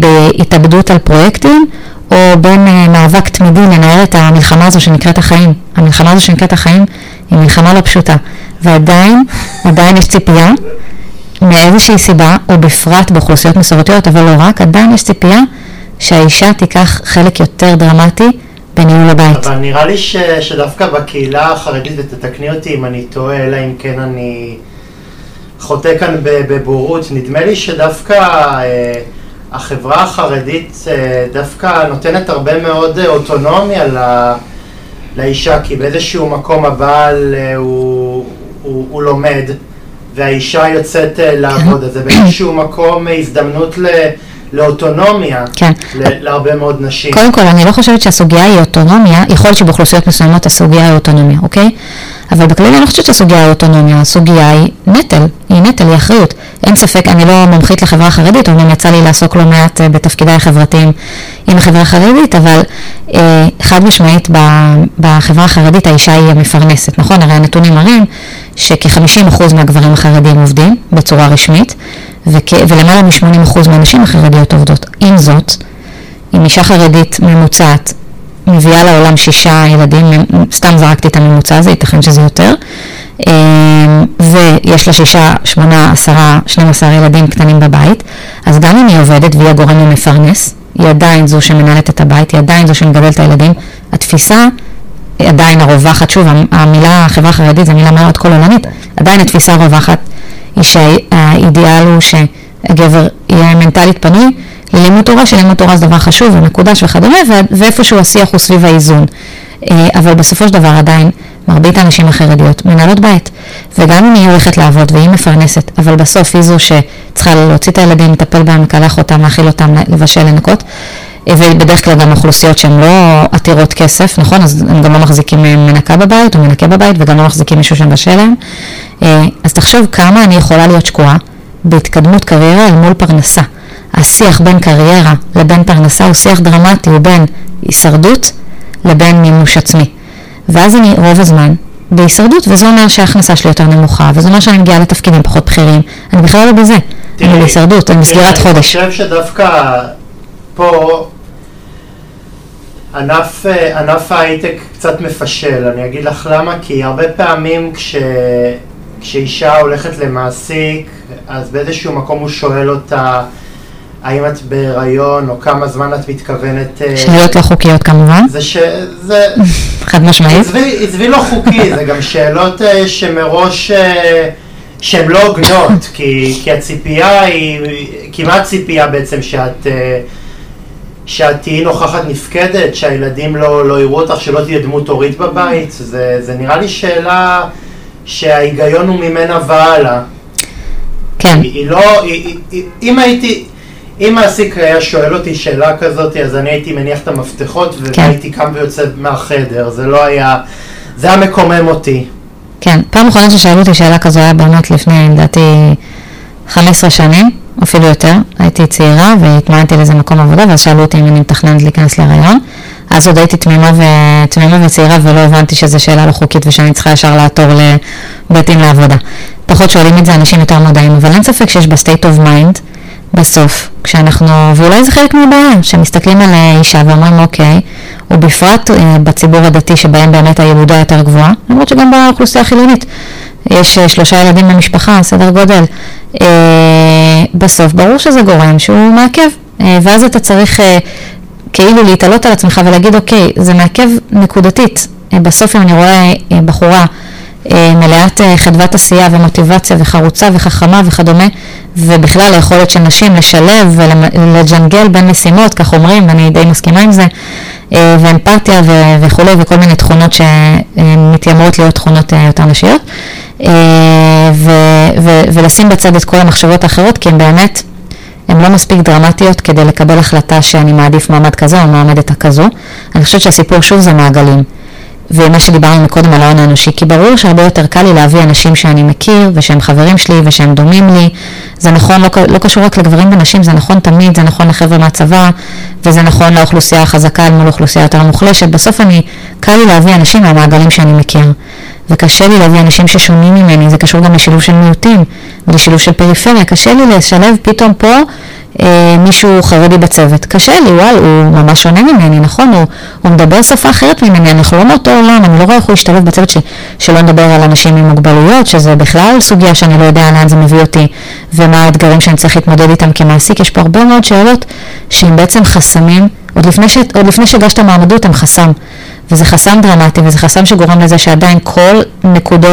בהתאבדות על פרויקטים, או בין מאבק תמידי לנהל את המלחמה הזו שנקראת החיים. המלחמה הזו שנקראת החיים היא מלחמה לא פשוטה, ועדיין יש ציפייה, מאיזושהי סיבה, או בפרט באוכלוסיות מסורתיות, אבל לא רק, עדיין יש ציפייה שהאישה תיקח חלק יותר דרמטי בניהול הבית. אבל נראה לי שדווקא בקהילה החרדית, ותתקני אותי אם אני טועה, אלא אם כן אני חוטא כאן בבורות, נדמה לי שדווקא החברה החרדית דווקא נותנת הרבה מאוד אוטונומיה לאישה, כי באיזשהו מקום הבעל הוא לומד, והאישה יוצאת לעבוד, אז זה באיזשהו מקום הזדמנות לאוטונומיה להרבה מאוד נשים. קודם כל, אני לא חושבת שהסוגיה היא אוטונומיה, יכול להיות שבאוכלוסיות מסוימות הסוגיה היא אוטונומיה, אוקיי? אבל בכלל אני לא חושבת שהסוגיה היא אוטונומיה, הסוגיה היא נטל, היא אחריות. אין ספק, אני לא מומחית לחברה החרדית, אומנם יצא לי לעסוק לא מעט בתפקידיי החברתיים עם החברה החרדית, אבל חד משמעית בחברה החרדית האישה היא המפרנסת, נכון? הרי הנתונים מראים שכ-50% מהגברים החרדים עובדים בצורה רשמית, ולמעלה מ-80% מהנשים החרדיות עובדות. עם זאת, אם אישה חרדית ממוצעת מביאה לעולם 6 ילדים, סתם זרקתי את הממוצע הזה, ייתכן שזה יותר, ויש לה 6, 8, 10, 12 ילדים קטנים בבית, אז גם אם היא עובדת והיא הגורם המפרנס, היא עדיין זו שמנהלת את הבית, היא עדיין זו שמגדלת את הילדים, התפיסה עדיין הרווחת, שוב, המילה חברה חרדית זה מילה מאוד כל עולמית, עדיין התפיסה הרווחת היא שהאידיאל הוא שהגבר יהיה מנטלית פנוי, ללימוד תורה זה דבר חשוב ומקודש וכדומה, ואיפשהו השיח הוא סביב האיזון. אבל בסופו של דבר עדיין מרבית האנשים החרדיות מנהלות בית, וגם אם היא הולכת לעבוד והיא מפרנסת, אבל בסוף היא זו שצריכה להוציא את הילדים, לטפל בהם, לקלח אותם, להאכיל אותם, לבשל, לנקות, ובדרך כלל גם אוכלוסיות שהן לא עתירות כסף, נכון? אז הם גם לא מחזיקים מנקה בבית או מנקה בבית, וגם לא מחזיקים מישהו שמבשל להם. אז תחשוב כמה אני יכולה להיות שקועה בהתקדמות קריירה אל מול פרנסה. השיח בין קריירה לבין פרנסה הוא שיח דרמטי, הוא בין הישרדות לבין מימוש עצמי. ואז אני רוב הזמן בהישרדות, וזה אומר שההכנסה שלי יותר נמוכה, וזה אומר שאני מגיעה לתפקידים פחות בכירים. אני בכלל לא בזה. אני בהישרדות, אני בסגירת חודש. אני חושב שדווקא פה ענף ההייטק קצת מפשל. אני אגיד לך למה, כי הרבה פעמים כשאישה הולכת למעסיק, אז באיזשהו מקום הוא שואל אותה, האם את בהיריון, או כמה זמן את מתכוונת... שאלות לא חוקיות כמובן. זה חד משמעית. עזבי לא חוקי, זה גם שאלות שמראש שהן לא הוגנות, כי הציפייה היא, כמעט ציפייה בעצם שאת תהיי נוכחת נפקדת, שהילדים לא יראו אותך, שלא תהיה דמות הורית בבית, זה נראה לי שאלה שההיגיון הוא ממנה והלאה. כן. היא לא... אם הייתי... אם מעסיק היה שואל אותי שאלה כזאת, אז אני הייתי מניח את המפתחות, והייתי קם ויוצא מהחדר. זה לא היה, זה היה מקומם אותי. כן, פעם אחרונה ששאלו אותי שאלה כזו היה באמת לפני, לדעתי, 15 שנים, אפילו יותר, הייתי צעירה והתמענתי לאיזה מקום עבודה, ואז שאלו אותי אם אני מתכננת להיכנס להיריון. אז עוד הייתי תמימה וצעירה ולא הבנתי שזו שאלה לא חוקית ושאני צריכה ישר לעתור לבתים לעבודה. פחות שואלים את זה אנשים יותר מודעים, אבל אין ספק שיש בסטייט אוף מיינד בסוף, כשאנחנו, ואולי זה חלק מהבעיה, שמסתכלים על אישה ואומרים אוקיי, ובפרט בציבור הדתי שבהם באמת הילודה יותר גבוהה, למרות שגם באוכלוסייה החילונית יש 3 ילדים במשפחה, סדר גודל, בסוף ברור שזה גורם שהוא מעכב, ואז אתה צריך כאילו להתעלות על עצמך ולהגיד אוקיי, זה מעכב נקודתית, בסוף אם אני רואה בחורה מלאת חדוות עשייה ומוטיבציה וחרוצה וחכמה וכדומה, ובכלל היכולת של נשים לשלב ולג'נגל בין משימות, כך אומרים, ואני די מסכימה עם זה, ואמפתיה וכו' וכל מיני תכונות שמתיימרות להיות תכונות יותר נשיות, ולשים בצד את כל המחשבות האחרות, כי הן באמת, הן לא מספיק דרמטיות כדי לקבל החלטה שאני מעדיף מעמד כזה או מעמדת כזו. אני חושבת שהסיפור שוב זה מעגלים. ומה שדיברנו מקודם על ההון האנושי, כי ברור שהרבה יותר קל לי להביא אנשים שאני מכיר, ושהם חברים שלי, ושהם דומים לי. זה נכון, לא קשור רק לגברים ונשים, זה נכון תמיד, זה נכון לחבר'ה מהצבא, וזה נכון לאוכלוסייה החזקה מול אוכלוסייה יותר מוחלשת. בסוף קל לי להביא אנשים מהמעגלים שאני מכיר. וקשה לי להביא אנשים ששונים ממני, זה קשור גם לשילוב של מיעוטים, ולשילוב של פריפריה. קשה לי לשלב פתאום פה מישהו חרדי בצוות. קשה לי, וואל, הוא ממש שונה ממני, נכון? הוא מדבר שפה אחרת ממני, אנחנו לא מאותו עולם, אני לא רואה איך הוא ישתלב בצוות שלא נדבר על אנשים עם מוגבלויות, שזה בכלל סוגיה שאני לא יודע לאן זה מביא אותי, ומה האתגרים שאני צריך להתמודד איתם כמעסיק. יש פה הרבה מאוד שאלות שהם בעצם חסמים, עוד לפני שהגשת המעמדות הם חסם. וזה חסם דרמטי, וזה חסם שגורם לזה שעדיין כל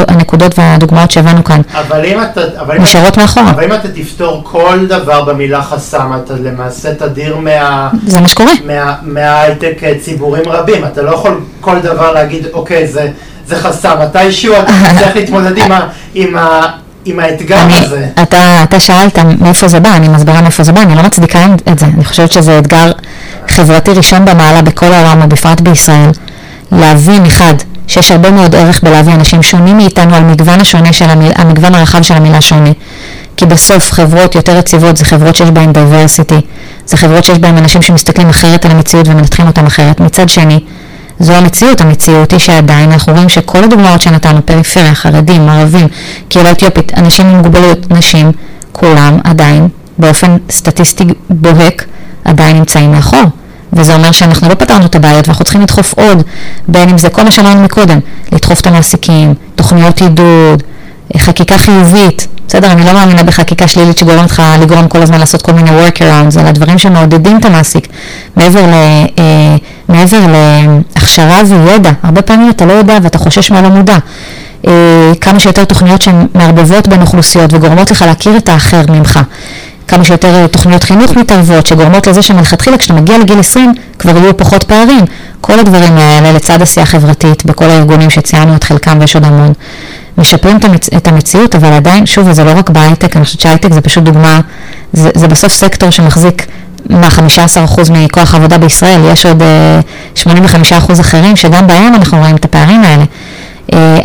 הנקודות והדוגמאות שהבאנו כאן נשארות מאחורה. אבל אם אתה תפתור כל דבר במילה חסם, אתה למעשה תדיר מההייטק ציבורים רבים. אתה לא יכול כל דבר להגיד, אוקיי, זה חסם, מתישהו אתה צריך להתמודד עם האתגר הזה. אתה שאלת מאיפה זה בא, אני מסבירה מאיפה זה בא, אני לא מצדיקה את זה. אני חושבת שזה אתגר חברתי ראשון במעלה בכל העולם, ובפרט בישראל. להבין אחד, שיש הרבה מאוד ערך בלהביא אנשים שונים מאיתנו על המגוון הרחב של המילה שונה. כי בסוף חברות יותר יציבות זה חברות שיש בהן דייברסיטי. זה חברות שיש בהן אנשים שמסתכלים אחרת על המציאות ומנתחים אותם אחרת. מצד שני, זו המציאות. המציאות היא שעדיין אנחנו רואים שכל הדוגמאות שנתנו, פריפריה, חרדים, ערבים, קהילה אתיופית, אנשים עם מוגבלויות, נשים, כולם עדיין, באופן סטטיסטי בוהק, עדיין נמצאים מאחור. וזה אומר שאנחנו לא פתרנו את הבעיות, ואנחנו צריכים לדחוף עוד, בין אם זה כל מה שאמרנו מקודם, לדחוף את המעסיקים, תוכניות עידוד, חקיקה חיובית. בסדר, אני לא מאמינה בחקיקה שלילית שגורם אותך לגרום כל הזמן לעשות כל מיני workarounds, אלא דברים שמעודדים את המעסיק, מעבר להכשרה וידע. הרבה פעמים אתה לא יודע ואתה חושש מה לא מודע. כמה שיותר תוכניות שמערבבות בין אוכלוסיות וגורמות לך להכיר את האחר ממך. כמה שיותר תוכניות חינוך מתערבות שגורמות לזה שמלכתחילה כשאתה מגיע לגיל 20 כבר יהיו פחות פערים. כל הדברים האלה לצד עשייה חברתית בכל הארגונים שציינו את חלקם ויש עוד המון. משפרים את המציאות, אבל עדיין, שוב, זה לא רק בהייטק, אני חושבת שהייטק זה פשוט דוגמה, זה בסוף סקטור שמחזיק מה 15% מכוח העבודה בישראל, יש עוד 85% אחרים שגם בהם אנחנו רואים את הפערים האלה.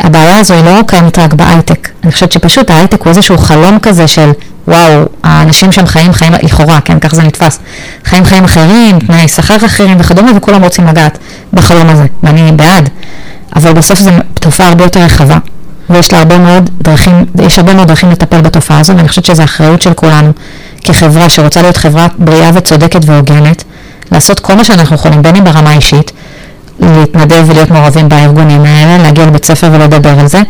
הבעיה הזו היא לא קיימת רק בהייטק. אני חושבת שפשוט ההייטק הוא איזשהו חלום כזה של וואו, האנשים שם חיים לכאורה, כן, כך זה נתפס. חיים אחרים, תנאי שכר אחרים וכדומה, וכולם רוצים לגעת בחלום הזה, ואני בעד. אבל בסוף זו תופעה הרבה יותר רחבה, ויש לה הרבה מאוד דרכים לטפל בתופעה הזו, ואני חושבת שזו אחריות של כולנו, כחברה שרוצה להיות חברה בריאה וצודקת והוגנת, לעשות כל מה שאנחנו יכולים, בין אם ברמה אישית, להתנדב ולהיות מעורבים בארגונים האלה, להגיע לבית ספר ולדבר על זה,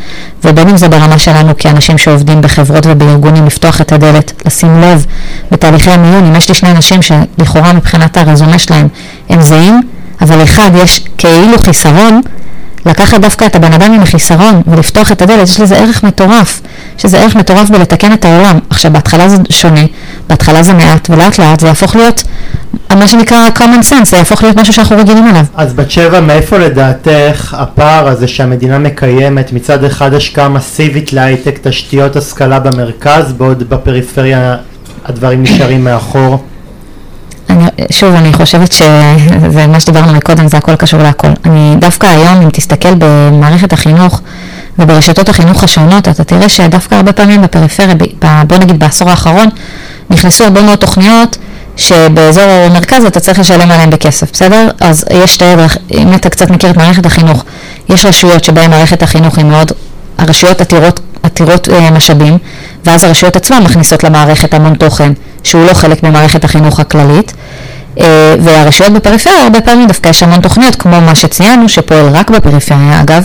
ובין אם זה ברמה שלנו כאנשים שעובדים בחברות ובארגונים, לפתוח את הדלת, לשים לב בתהליכי המיון. אם יש לי 2 אנשים שלכאורה מבחינת הרזומה שלהם הם זהים, אבל אחד יש כאילו חיסרון, לקחת דווקא את הבן אדם עם החיסרון ולפתוח את הדלת, יש לזה ערך מטורף, שזה ערך מטורף בלתקן את העולם. עכשיו, בהתחלה זה שונה, בהתחלה זה מעט, ולאט לאט זה יהפוך להיות, מה שנקרא common sense, זה יהפוך להיות משהו שאנחנו רגילים עליו. אז בת שבע, מאיפה לדעתך הפער הזה שהמדינה מקיימת מצד אחד השקעה מסיבית להייטק, תשתיות השכלה במרכז, בעוד בפריפריה הדברים נשארים מאחור? שוב, אני חושבת שזה מה שדיברנו מקודם, זה הכל קשור להכל. אני דווקא היום, אם תסתכל במערכת החינוך וברשתות החינוך השונות, אתה תראה שדווקא הרבה פעמים בפריפריה, בוא נגיד בעשור האחרון, נכנסו הרבה מאוד תוכניות שבאזור המרכז אתה צריך לשלם עליהם בכסף, בסדר? אז יש שתי, אם אתה קצת מכיר את מערכת החינוך, יש רשויות שבהן מערכת החינוך היא מאוד, הרשויות עתירות משאבים, ואז הרשויות עצמן מכניסות למערכת המון תוכן, שהוא לא חלק ממערכת החינוך הכללית, והרשויות בפריפריה הרבה פעמים דווקא יש המון תוכניות, כמו מה שציינו, שפועל רק בפריפריה, אגב,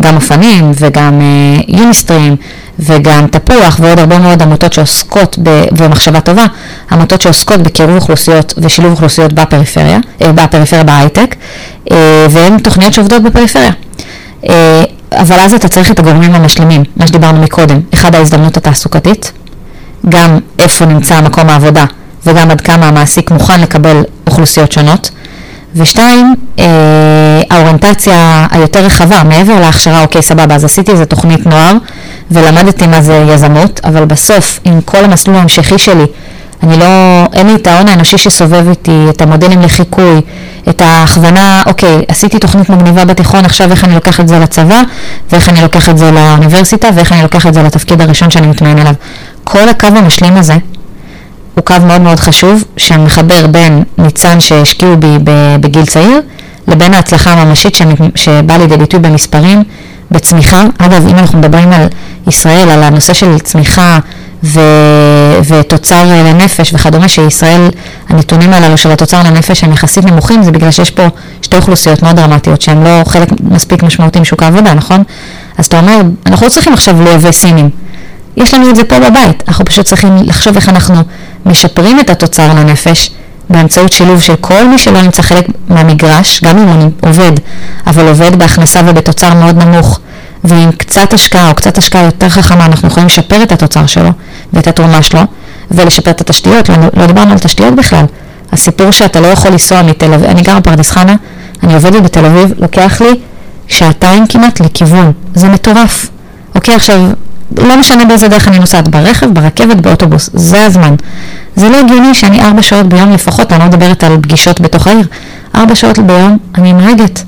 גם אופנים וגם יוניסטרים וגם תפוח ועוד הרבה מאוד עמותות שעוסקות במחשבה טובה, עמותות שעוסקות בקירוב אוכלוסיות ושילוב אוכלוסיות בפריפריה, בהייטק, והן תוכניות שעובדות בפריפריה. אבל אז אתה צריך את הגורמים המשלימים, מה שדיברנו מקודם, אחד ההזדמנות התעסוקתית, גם איפה נמצא מקום העבודה וגם עד כמה המעסיק מוכן לקבל אוכלוסיות שונות, ושתיים, האוריינטציה היותר רחבה, מעבר להכשרה, אוקיי, סבבה, אז עשיתי איזו תוכנית נוער, ולמדתי מה זה יזמות, אבל בסוף, עם כל המסלול ההמשכי שלי, אין לי את ההון האנושי שסובב איתי, את המודלים לחיקוי, את ההכוונה, אוקיי, עשיתי תוכנית מגניבה בתיכון, עכשיו איך אני לוקח את זה לצבא, ואיך אני לוקח את זה לאוניברסיטה, ואיך אני לוקח את זה לתפקיד הראשון שאני מתמיין אליו. כל הקו המשלים הזה, הוא קו מאוד מאוד חשוב, שמחבר בין ניצן שהשקיעו בי בגיל צעיר, לבין ההצלחה הממשית שבאה לידי ביטוי במספרים, בצמיחה. אגב, אם אנחנו מדברים על ישראל, על הנושא של צמיחה ותוצר לנפש וכדומה, שישראל, הנתונים הללו של התוצר לנפש הם יחסית נמוכים, זה בגלל שיש פה שתי אוכלוסיות מאוד דרמטיות, שהן לא חלק מספיק משמעותי משוק העבודה, נכון? אז אתה אומר, אנחנו לא צריכים עכשיו לייבא סינים. יש לנו את זה פה בבית, אנחנו פשוט צריכים לחשוב איך אנחנו משפרים את התוצר לנפש באמצעות שילוב של כל מי שלא נמצא חלק מהמגרש, גם אם הוא עובד, אבל עובד בהכנסה ובתוצר מאוד נמוך, ועם קצת השקעה או קצת השקעה יותר חכמה, אנחנו יכולים לשפר את התוצר שלו ואת התרומה שלו, ולשפר את התשתיות, לא דיברנו על תשתיות בכלל. הסיפור שאתה לא יכול לנסוע מתל אביב, אני גרה בפרדס חנה, אני עובדת בתל אביב, לוקח לי שעתיים כמעט לכיוון, זה מטורף. אוקיי, עכשיו, לא משנה באיזה דרך אני נוסעת, ברכב, ברכבת, באוטובוס, זה הזמן. זה לא הגיוני שאני 4 שעות ביום לפחות, אני לא מדברת על פגישות בתוך העיר, 4 שעות ביום אני נהגת.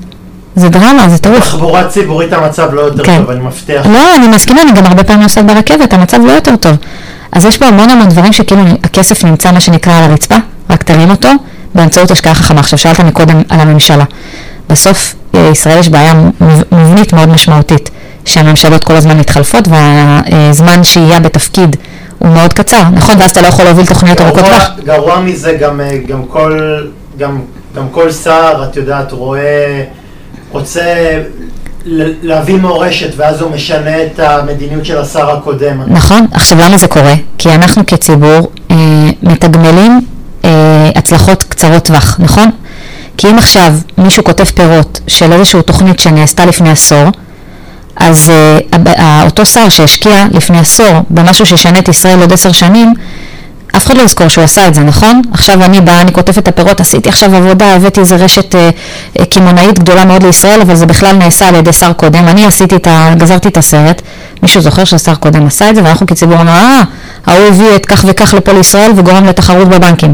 זה דרמה, זה טעות. תחבורה ציבורית המצב לא יותר טוב, אני מבטיח. לא, אני מסכימה, אני גם הרבה פעמים נוסעת ברכבת, המצב לא יותר טוב. אז יש פה המון המון דברים שכאילו הכסף נמצא מה שנקרא על הרצפה, רק תרים אותו, באמצעות השקעה חכמה. עכשיו שאלת מקודם על הממשלה. בסוף ישראל יש בעיה מבנית מאוד משמעותית. שהממשלות כל הזמן מתחלפות, והזמן שיהיה בתפקיד הוא מאוד קצר, נכון? ואז אתה לא יכול להוביל תוכניות ארוכות לך. גרוע מזה, גם כל שר, את יודעת, רואה, רוצה להביא מורשת, ואז הוא משנה את המדיניות של השר הקודם. נכון, עכשיו למה זה קורה? כי אנחנו כציבור מתגמלים הצלחות קצרות טווח, נכון? כי אם עכשיו מישהו כותב פירות של איזושהי תוכנית שנעשתה לפני עשור, אז אותו שר שהשקיע לפני עשור במשהו ששנה את ישראל עוד 10 שנים, אף אחד לא יזכור שהוא עשה את זה, נכון? עכשיו אני באה, אני כותפת את הפירות, עשיתי עכשיו עבודה, הבאתי איזו רשת כימונאית גדולה מאוד לישראל, אבל זה בכלל נעשה על ידי שר קודם. אני גזרתי את הסרט, מישהו זוכר שהשר קודם עשה את זה, ואנחנו כציבור אמרנו, הוא הביא את כך וכך לפה לישראל וגורם לתחרות בבנקים.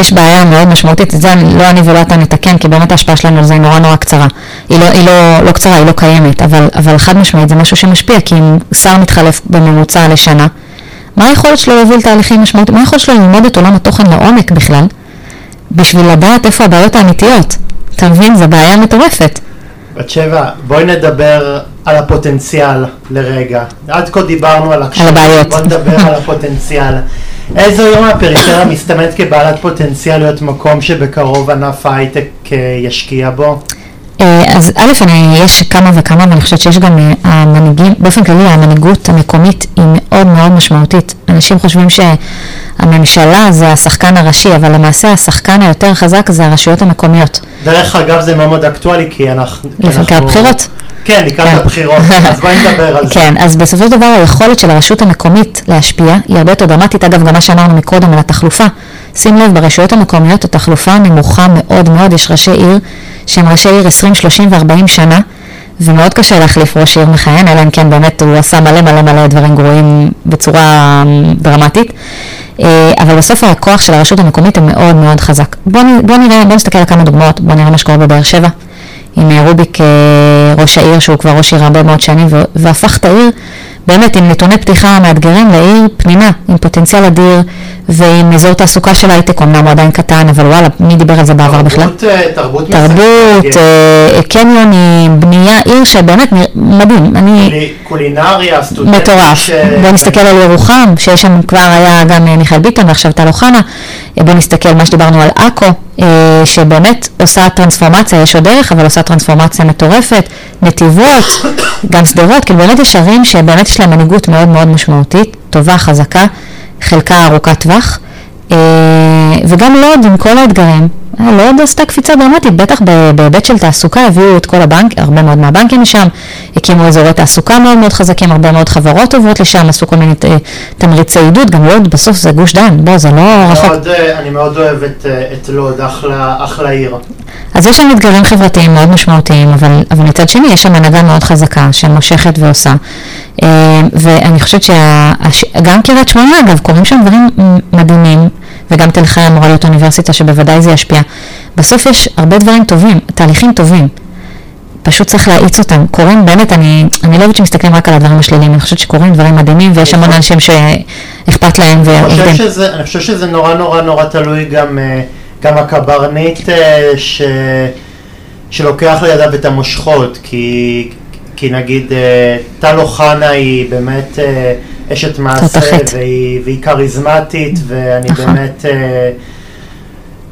יש בעיה מאוד משמעותית, את זה לא אני ולא אתה נתקן, כי באמת ההשפעה שלנו זה נורא קצרה. היא לא קצרה, היא לא קיימת, אבל חד משמעית זה משהו שמשפיע, כי אם שר מתחלף בממוצע לשנה, מה היכולת שלו להוביל תהליכים משמעותיים? מה היכולת שלו ללמוד את עולם התוכן לעומק בכלל? בשביל לדעת איפה הבעיות האמיתיות. אתה מבין, זו בעיה מטורפת. בת שבע, בואי נדבר על הפוטנציאל לרגע. עד כה דיברנו על הקשיים, בואי נדבר על הפוטנציאל. איזו יום הפריפריה מסתמנת כבעלת פוטנציאל להיות מקום שבקרוב ענף ההייטק ישקיע בו? אז א', יש כמה וכמה, ואני חושבת שיש גם המנהיגים, באופן כללי המנהיגות המקומית היא מאוד מאוד משמעותית. אנשים חושבים שהממשלה זה השחקן הראשי, אבל למעשה השחקן היותר חזק זה הרשויות המקומיות. דרך אגב זה מאוד אקטואלי, כי אנחנו... לקראת הבחירות? כן, לקראת הבחירות, אז בואי נדבר על זה. כן, אז בסופו של דבר היכולת של הרשות המקומית להשפיע היא הרבה יותר דרמטית, אגב גם מה שאמרנו מקודם על התחלופה. שים לב, ברשויות המקומיות התחלופה נמוכה מאוד מאוד, יש ראשי עיר שהם ראשי עיר 20, 30 ו-40 שנה, ומאוד קשה להחליף ראש עיר מכהן, אלא אם כן באמת הוא עשה מלא דברים גרועים בצורה דרמטית, אבל בסוף הכוח של הרשות המקומית הוא מאוד מאוד חזק. בואו נסתכל על כמה דוגמאות, בואו נראה מה שקורה בבאר שבע, עם רוביק ראש העיר שהוא כבר ראש עיר הרבה מאוד שנים, והפך את העיר באמת עם נתוני פתיחה מאתגרים לעיר פנימה, עם פוטנציאל אדיר ועם אזור תעסוקה של הייטק, אמנם הוא עדיין קטן, אבל וואלה, מי דיבר על זה בעבר בכלל? תרבות, קניונים, בנייה, עיר שבאמת מדהים. קולינריה, סטודנט. מטורף. בוא נסתכל על ירוחם, שיש שם כבר היה גם מיכאל ביטון ועכשיו טל אוחנה. בוא נסתכל מה שדיברנו על עכו, שבאמת עושה טרנספורמציה, יש עוד דרך, אבל עושה טרנספורמציה מטורפת, נתיבות, גם סדרות, כאילו באמת יש ערים שבאמת יש להם מנהיגות מאוד מאוד משמעותית, טובה, חזקה, חלקה ארוכת טווח, וגם לוד עם כל האתגרים, לוד עשתה קפיצה דרמטית, בטח בהיבט של תעסוקה, הביאו את כל הבנק, הרבה מאוד מהבנקים משם, הקימו אזורי תעסוקה מאוד מאוד חזקים, הרבה מאוד חברות עוברות לשם, עשו כל מיני תמריצי עידוד, גם לוד בסוף זה גוש דן, בוא, זה לא רחוק. אני מאוד אוהבת את לוד, אחלה עיר. אז יש שם אתגרים חברתיים מאוד משמעותיים, אבל מצד שני יש שם הנהגה מאוד חזקה, שמושכת ועושה. ואני חושבת שגם קריית שמונה, אגב, קוראים שם דברים מדהימים, וגם תל חי אמורה להיות אוניברסיטה שבוודאי זה ישפיע. בסוף יש הרבה דברים טובים, תהליכים טובים. פשוט צריך להאיץ אותם. קוראים באמת, אני לא יודעת שמסתכלים רק על הדברים השליליים, אני חושבת שקוראים דברים מדהימים, ויש המון אנשים שאכפת להם. אני חושבת שזה נורא נורא נורא תלוי גם הקברנית שלוקח לידיו את המושכות, כי נגיד טל אוחנה היא באמת אשת מעשה והיא כריזמטית, ואני באמת,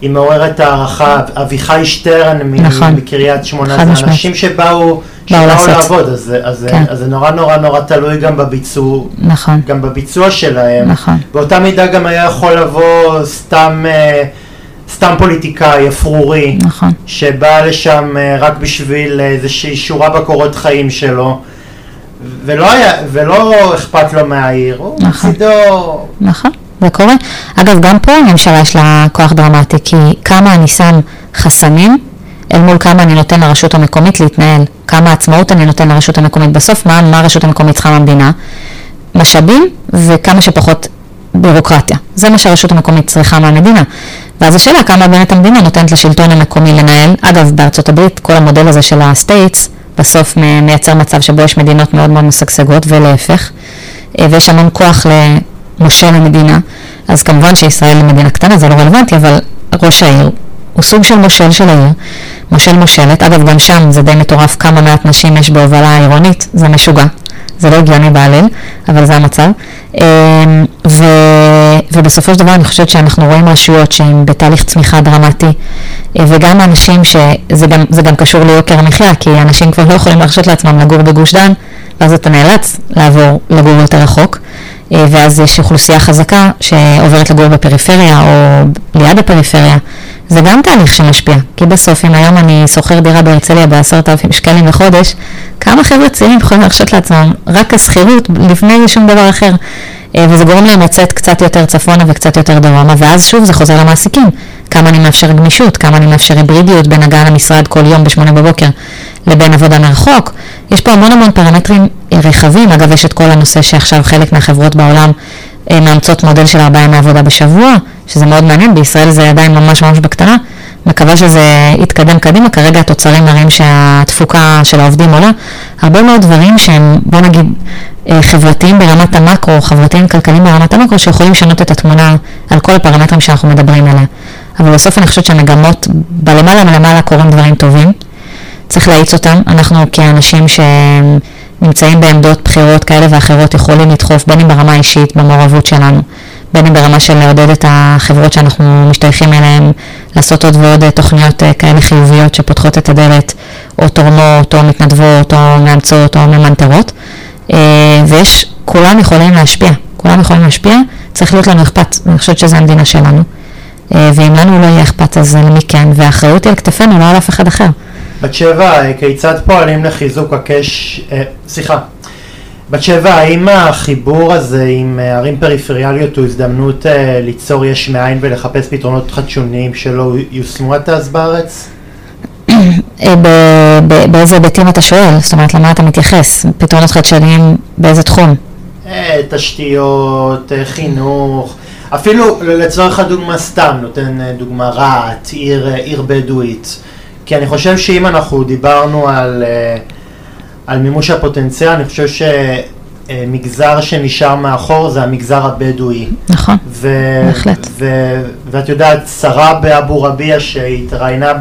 היא מעוררת הערכה. אביחי שטרן מקריית שמונה, זה אנשים שבאו לעבוד, אז זה נורא נורא נורא תלוי גם בביצוע, גם בביצוע שלהם. באותה מידה גם היה יכול לבוא סתם פוליטיקאי אפרורי, שבא לשם רק בשביל איזושהי שורה בקורות חיים שלו, ולא אכפת לו מהעיר, הוא מצידו. נכון, זה קורה. אגב, גם פה הממשלה יש לה כוח דרמטי, כי כמה אני שם חסמים, אל מול כמה אני נותן לרשות המקומית להתנהל, כמה עצמאות אני נותן לרשות המקומית. בסוף, מה הרשות המקומית צריכה מהמדינה? משאבים וכמה שפחות בירוקרטיה. זה מה שהרשות המקומית צריכה מהמדינה. ואז השאלה, כמה באמת המדינה נותנת לשלטון המקומי לנהל. אגב, בארצות הברית, כל המודל הזה של הסטייטס, בסוף מייצר מצב שבו יש מדינות מאוד מאוד משגשגות ולהפך, ויש המון כוח למושל המדינה. אז כמובן שישראל היא מדינה קטנה, זה לא רלוונטי, אבל ראש העיר הוא סוג של מושל של העיר, מושל מושלת. אגב, גם שם זה די מטורף כמה מעט נשים יש בהובלה העירונית, זה משוגע, זה לא הגיוני בעליל, אבל זה המצב. ובסופו של דבר אני חושבת שאנחנו רואים רשויות שהן בתהליך צמיחה דרמטי, וגם אנשים שזה גם קשור ליוקר המחיה, כי אנשים כבר לא יכולים להרשות לעצמם לגור בגוש דן, ואז אתה נאלץ לעבור לגור יותר רחוק, ואז יש אוכלוסייה חזקה שעוברת לגור בפריפריה או ליד הפריפריה. זה גם תהליך שמשפיע, כי בסוף אם היום אני שוכר דירה בהרצליה ב10,000 שקלים לחודש, כמה חבר'ה צעירים יכולים להרשות לעצמם רק הסחירות לפני שום דבר אחר, וזה גורם להם לצאת קצת יותר צפונה וקצת יותר דרומה, ואז שוב זה חוזר למעסיקים, כמה אני מאפשר גמישות, כמה אני מאפשר היברידיות בין הגעה למשרד כל יום ב8 בבוקר לבין עבודה מרחוק. יש פה המון המון פרמטרים רחבים. אגב, יש את כל הנושא שעכשיו חלק מהחברות בעולם מאמצות מודל של 4 ימי עבודה בשבוע, שזה מאוד מעניין, בישראל זה עדיין ממש ממש בקטנה, מקווה שזה יתקדם קדימה, כרגע התוצרים מראים שהתפוקה של העובדים עולה, הרבה מאוד דברים שהם, בוא נגיד, חברתיים ברמת המקרו, חברתיים כלכליים ברמת המקרו, שיכולים לשנות את התמונה על כל הפרמטרים שאנחנו מדברים עליה. אבל בסוף אני חושבת שהמגמות בלמעלה מלמעלה קוראים דברים טובים, צריך להאיץ אותם. אנחנו כאנשים שהם נמצאים בעמדות בחירות כאלה ואחרות יכולים לדחוף, בין אם ברמה האישית, במעורבות שלנו, בין אם ברמה של לעודד את החברות שאנחנו משתייכים אליהן, לעשות עוד ועוד תוכניות כאלה חיוביות שפותחות את הדלת, או תורמות, או מתנדבות, או מאמצות, או ממנטרות. ויש, כולם יכולים להשפיע, כולם יכולים להשפיע, צריך להיות לנו אכפת, אני חושבת שזה המדינה שלנו. ואם לנו לא יהיה אכפת, אז למי כן, והאחריות היא על כתפנו, לא על אף אחד אחר. בת שבע, כיצד פועלים לחיזוק בת שבע, האם החיבור הזה עם ערים פריפריאליות הוא הזדמנות ליצור יש מאין ולחפש פתרונות חדשוניים שלא יושמו עד אז בארץ? באיזה היבטים אתה שואל? זאת אומרת, למה אתה מתייחס? פתרונות חדשניים באיזה תחום? תשתיות, חינוך, אפילו לצורך הדוגמה סתם, נותן דוגמה רעת, עיר בדואית. כי אני חושב שאם אנחנו דיברנו על מימוש הפוטנציאל, אני חושב מגזר שנשאר מאחור זה המגזר הבדואי. נכון, בהחלט. ואת יודעת, שרה באבו רביה שהתראיינה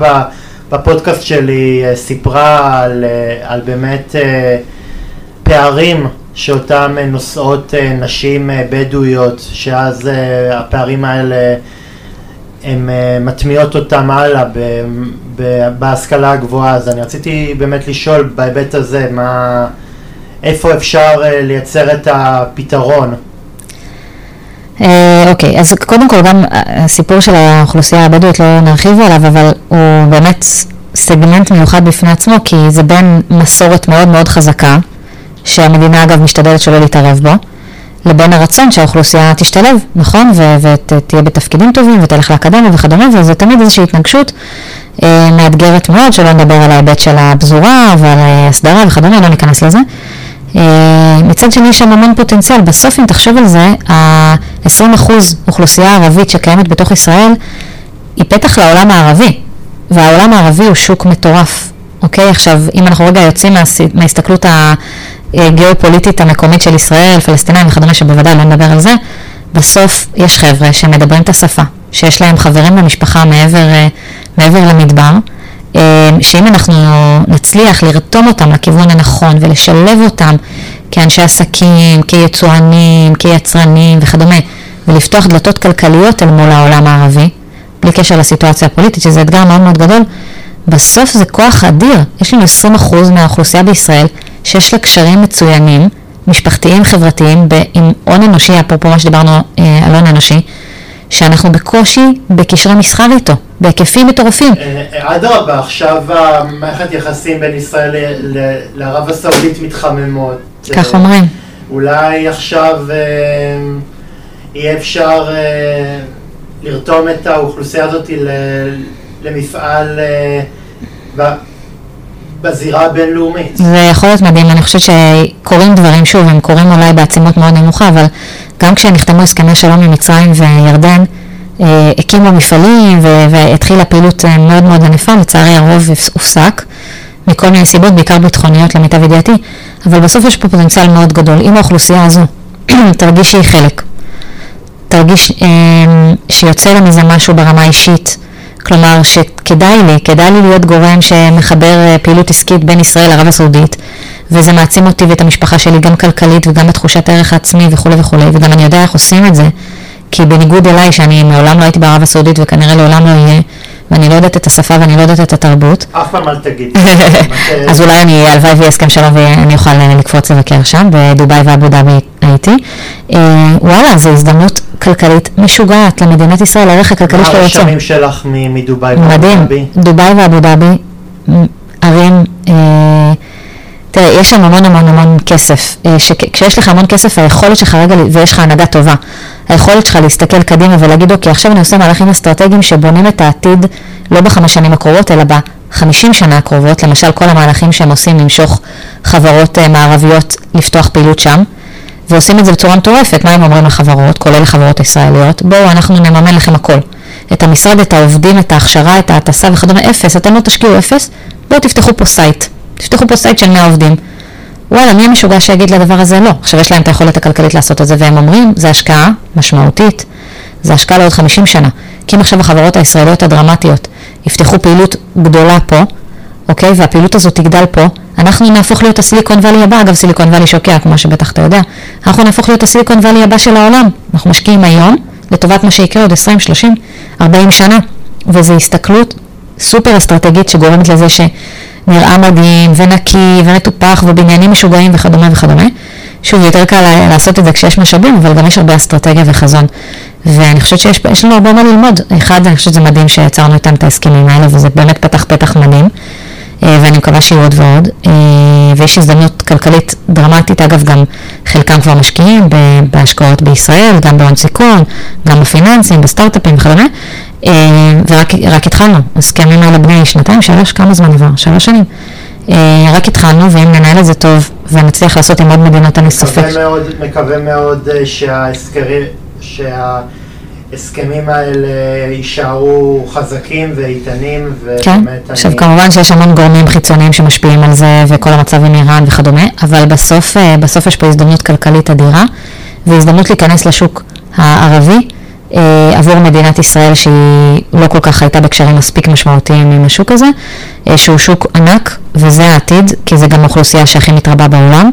בפודקאסט שלי סיפרה על באמת פערים שאותם נושאות נשים בדואיות, שאז הפערים האלה הם מטמיעות אותם הלאה בהשכלה הגבוהה. אז אני רציתי באמת לשאול בהיבט הזה, איפה אפשר לייצר את הפתרון? אוקיי, אז קודם כל גם הסיפור של האוכלוסייה הבדואית לא נרחיב עליו, אבל הוא באמת סגמנט מיוחד בפני עצמו, כי זה בין מסורת מאוד מאוד חזקה, שהמדינה אגב משתדלת שלא להתערב בו, לבין הרצון שהאוכלוסייה תשתלב, נכון? ותהיה בתפקידים טובים ותלך לאקדמיה וכדומה, וזה תמיד איזושהי התנגשות מאתגרת מאוד, שלא נדבר על ההיבט של הפזורה ועל הסדרה וכדומה, לא ניכנס לזה. מצד שני, יש המון פוטנציאל. בסוף, אם תחשוב על זה, 20% אוכלוסייה ערבית שקיימת בתוך ישראל היא פתח לעולם הערבי, והעולם הערבי הוא שוק מטורף. אוקיי, עכשיו, אם אנחנו רגע יוצאים מההסתכלות הגיאופוליטית המקומית של ישראל, פלסטינאים וכדומה, שבוודאי לא נדבר על זה, בסוף יש חבר'ה שמדברים את השפה, שיש להם חברים במשפחה מעבר למדבר, שאם אנחנו נצליח לרתום אותם לכיוון הנכון ולשלב אותם כאנשי עסקים, כיצואנים, כיצרנים וכדומה, ולפתוח דלתות כלכליות אל מול העולם הערבי, בלי קשר לסיטואציה הפוליטית, שזה אתגר מאוד מאוד גדול, בסוף זה כוח אדיר. יש לנו 20% מהאוכלוסייה בישראל שיש לה קשרים מצוינים, משפחתיים, חברתיים, עם הון אנושי, אפרופו מה שדיברנו על הון אנושי, שאנחנו בקושי בקשרי מסחר איתו, בהיקפים מטורפים. אדרבה, עכשיו מערכת יחסים בין ישראל לערב הסעודית מתחממות. כך אומרים. אולי עכשיו יהיה אפשר לרתום את האוכלוסייה הזאת למפעל בזירה הבינלאומית. זה יכול להיות מדהים, אני חושבת שקוראים דברים שוב, הם קוראים אולי בעצימות מאוד נמוכה, אבל גם כשנחתמו הסכמי שלום עם מצרים וירדן, הקימו מפעלים והתחילה פעילות מאוד מאוד ענפה, לצערי הרוב הופסק, מכל מיני סיבות, בעיקר ביטחוניות למיטב ידיעתי, אבל בסוף יש פה פוטנציאל מאוד גדול. אם האוכלוסייה הזו תרגיש שהיא חלק, תרגיש שיוצא לה מזה משהו ברמה האישית, כלומר שכדאי לי להיות גורם שמחבר פעילות עסקית בין ישראל לערב הסעודית, וזה מעצים אותי ואת המשפחה שלי גם כלכלית וגם בתחושת הערך העצמי וכו' וכו', וגם אני יודע איך עושים את זה, כי בניגוד אליי שאני מעולם לא הייתי בערב הסעודית וכנראה לעולם לא יהיה, ואני לא יודעת את השפה ואני לא יודעת את התרבות. אף פעם אל תגיד. אז אולי אני הלוואי ויהיה הסכם שלום ואני אוכל לקפוץ לבקר שם, בדוביי ואבו דאבי הייתי. וואלה, זו הזדמנות כלכלית משוגעת למדינת ישראל, הערך הכלכלי של היוצא. מה הרשמים שלך מדוביי ואבו דאבי? מדהים, דוביי ואבו דאבי, ערים, תראה, יש שם המון כסף. כשיש לך המון כסף, היכולת שלך רגע, ויש לך הנהגה טובה, היכולת שלך להסתכל קדימה ולהגיד, אוקיי, עכשיו אני עושה מהלכים אסטרטגיים שבונים את העתיד, לא ב5 שנים הקרובות, אלא ב50 שנה הקרובות, למשל כל המהלכים שהם עושים למשוך חברות מערביות לפתוח פעילות שם, ועושים את זה בצורה מטורפת. מה הם אומרים לחברות, כולל לחברות הישראליות? בואו, אנחנו נממן לכם הכל. את המשרד, את העובדים, את ההכשרה, את ההטסה וכדומה, 0. אתם לא תשקיעו 0. בואו, תפתחו פה סייט. תפתחו פה סייט של 100 עובדים. וואלה, מי המשוגע שיגיד לדבר הזה? לא. עכשיו יש להם את היכולת הכלכלית לעשות את זה, והם אומרים, זה השקעה משמעותית, זה השקעה לעוד 50 שנה. כי אם עכשיו החברות הישראליות הדרמטיות יפתחו פעילות גדולה פה, אוקיי, והפעילות הזאת תגדל פה, אנחנו נהפוך להיות הסיליקון ואלי הבא. אגב, סיליקון ואלי שוקע, כמו שבטח אתה יודע. אנחנו נהפוך להיות הסיליקון ואלי הבא של העולם. אנחנו משקיעים היום לטובת מה שיקרה עוד 20, 30, 40 שנה. וזו הסתכלות סופר אסטרטגית שגורמת לזה נראה מדהים ונקי ונטופח ובניינים משוגעים וכדומה וכדומה. שוב, יותר קל לעשות את זה כשיש משאבים, אבל גם יש הרבה אסטרטגיה וחזון. ואני חושבת שיש לנו הרבה מה ללמוד. אחד, אני חושבת שזה מדהים שיצרנו איתם את ההסכמים האלה, וזה באמת פתח מדהים. ואני מקווה שיהיו עוד ועוד. ויש הזדמנות כלכלית דרמטית. אגב, גם חלקם כבר משקיעים בהשקעות בישראל, גם בהון סיכון, גם בפיננסים, בסטארט-אפים וכדומה. ורק התחלנו, הסכמים האלה בני 2, 3, כמה זמן עבר? 3 שנים. רק התחלנו, ואם ננהל את זה טוב ונצליח לעשות עם עוד מדינות, אני סופק. מקווה מאוד שההסכמים ההסכמים האלה יישארו חזקים ואיתנים. כן, עכשיו כמובן שיש המון גורמים חיצוניים שמשפיעים על זה וכל המצב עם איראן וכדומה, אבל בסוף יש פה הזדמנות כלכלית אדירה, והזדמנות להיכנס לשוק הערבי עבור מדינת ישראל שהיא לא כל כך הייתה בקשרים מספיק משמעותיים עם השוק הזה, שהוא שוק ענק וזה העתיד, כי זה גם אוכלוסייה שהכי מתרבה בעולם,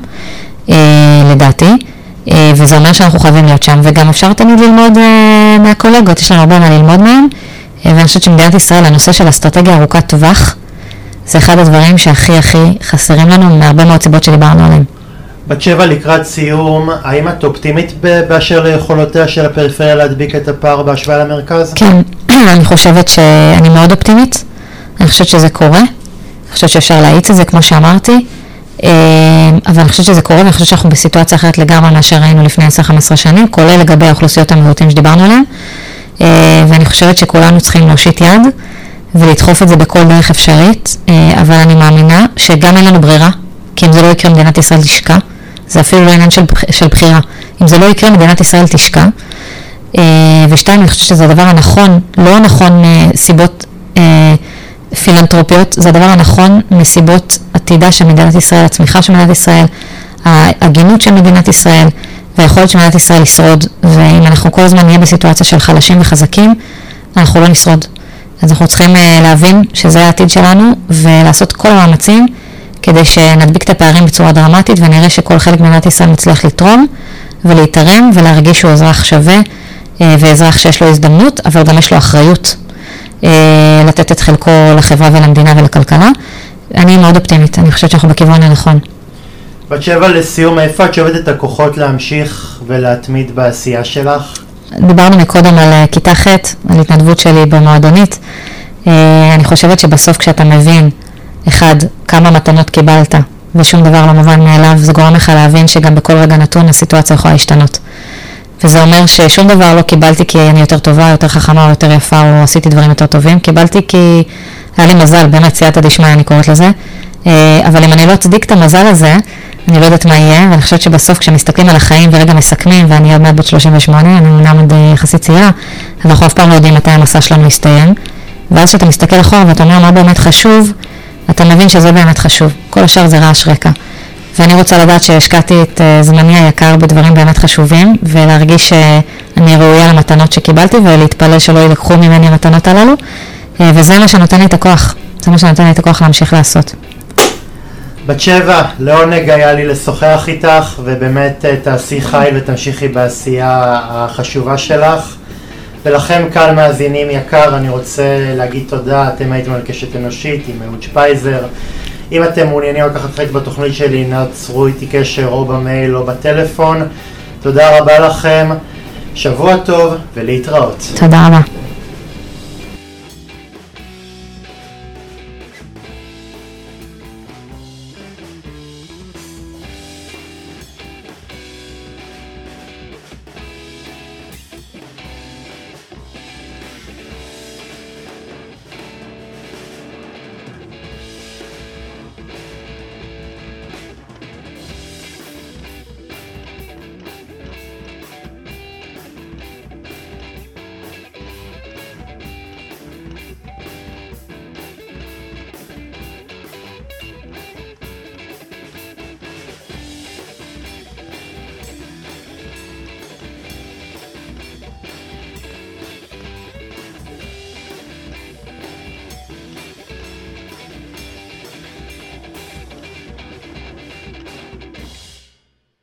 לדעתי. וזה אומר שאנחנו חייבים להיות שם, וגם אפשר תמיד ללמוד מהקולגות, יש לנו הרבה מה ללמוד מהם, ואני חושבת שמדינת ישראל, הנושא של אסטרטגיה ארוכת טווח, זה אחד הדברים שהכי הכי חסרים לנו, מהרבה מאוד סיבות שדיברנו עליהם. בת שבע, לקראת סיום, האם את אופטימית באשר יכולותיה של הפריפריה להדביק את הפער בהשוואה למרכז? כן, אני חושבת שאני מאוד אופטימית, אני חושבת שזה קורה, אני חושבת שאפשר להאיץ את זה כמו שאמרתי, אבל אני חושבת שזה קורה, ואני חושבת שאנחנו בסיטואציה אחרת לגמרי מאשר ראינו לפני 10-15 שנים, כולל לגבי האוכלוסיות המיעוטים שדיברנו עליהן, ואני חושבת שכולנו צריכים להושיט יד ולדחוף את זה בכל דרך אפשרית, אבל אני מאמינה שגם אין לנו ברירה, כי אם זה לא יקרה מדינת ישראל תשקע, זה אפילו לא עניין של בחירה, אם זה לא יקרה מדינת ישראל תשקע, ושתיים, אני חושבת שזה הדבר הנכון, לא הנכון סיבות פילנטרופיות, זה הדבר הנכון מסיבות עתידה של מדינת ישראל, הצמיחה של מדינת ישראל, ההגינות של מדינת ישראל, והיכולת של מדינת ישראל לשרוד. ואם אנחנו כל הזמן נהיה בסיטואציה של חלשים וחזקים, אנחנו לא נשרוד. אז אנחנו צריכים להבין שזה העתיד שלנו, ולעשות כל המאמצים, כדי שנדביק את הפערים בצורה דרמטית, ונראה שכל חלק מדינת ישראל מצליח לתרום, ולהתרם, ולהרגיש שהוא אזרח שווה, ואזרח שיש לו הזדמנות, אבל גם יש לו אחריות. לתת את חלקו לחברה ולמדינה ולכלכלה. אני מאוד אופטימית, אני חושבת שאנחנו בכיוון הנכון. בת שבע, לסיום, איפה את שואבת את הכוחות להמשיך ולהתמיד בעשייה שלך? דיברנו מקודם על כיתה ח', על התנדבות שלי במועדונית. אני חושבת שבסוף כשאתה מבין, אחד, כמה מתנות קיבלת ושום דבר לא מובן מאליו, זה גורם לך להבין שגם בכל רגע נתון הסיטואציה יכולה להשתנות. וזה אומר ששום דבר לא קיבלתי כי אני יותר טובה, יותר חכמה או יותר יפה או עשיתי דברים יותר טובים. קיבלתי כי היה לי מזל, באמת סייעתא דשמיא אני קוראת לזה. אבל אם אני לא אצדיק את המזל הזה, אני לא יודעת מה יהיה. ואני חושבת שבסוף כשמסתכלים על החיים ורגע מסכמים, ואני עוד מעט בת 38, אני אמנם עוד יחסית צעירה, אבל אנחנו אף פעם לא יודעים מתי המסע שלנו יסתיים. ואז כשאתה מסתכל אחורה ואתה אומר מה באמת חשוב, אתה מבין שזה באמת חשוב. כל השאר זה רעש רקע. ואני רוצה לדעת שהשקעתי את זמני היקר בדברים באמת חשובים, ולהרגיש שאני ראויה למתנות שקיבלתי, ולהתפלל שלא ילקחו ממני המתנות הללו, וזה מה שנותן לי את הכוח, זה מה שנותן לי את הכוח להמשיך לעשות. בת שבע, לעונג היה לי לשוחח איתך, ובאמת תעשי חי ותמשיכי בעשייה החשובה שלך. ולכם כאן מאזינים יקר, אני רוצה להגיד תודה, אתם הייתם על קשת אנושית עם אהוד שפייזר. אם אתם מעוניינים לקחת חלק בתוכנית שלי, נעצרו איתי קשר או במייל או בטלפון. תודה רבה לכם, שבוע טוב ולהתראות. תודה רבה.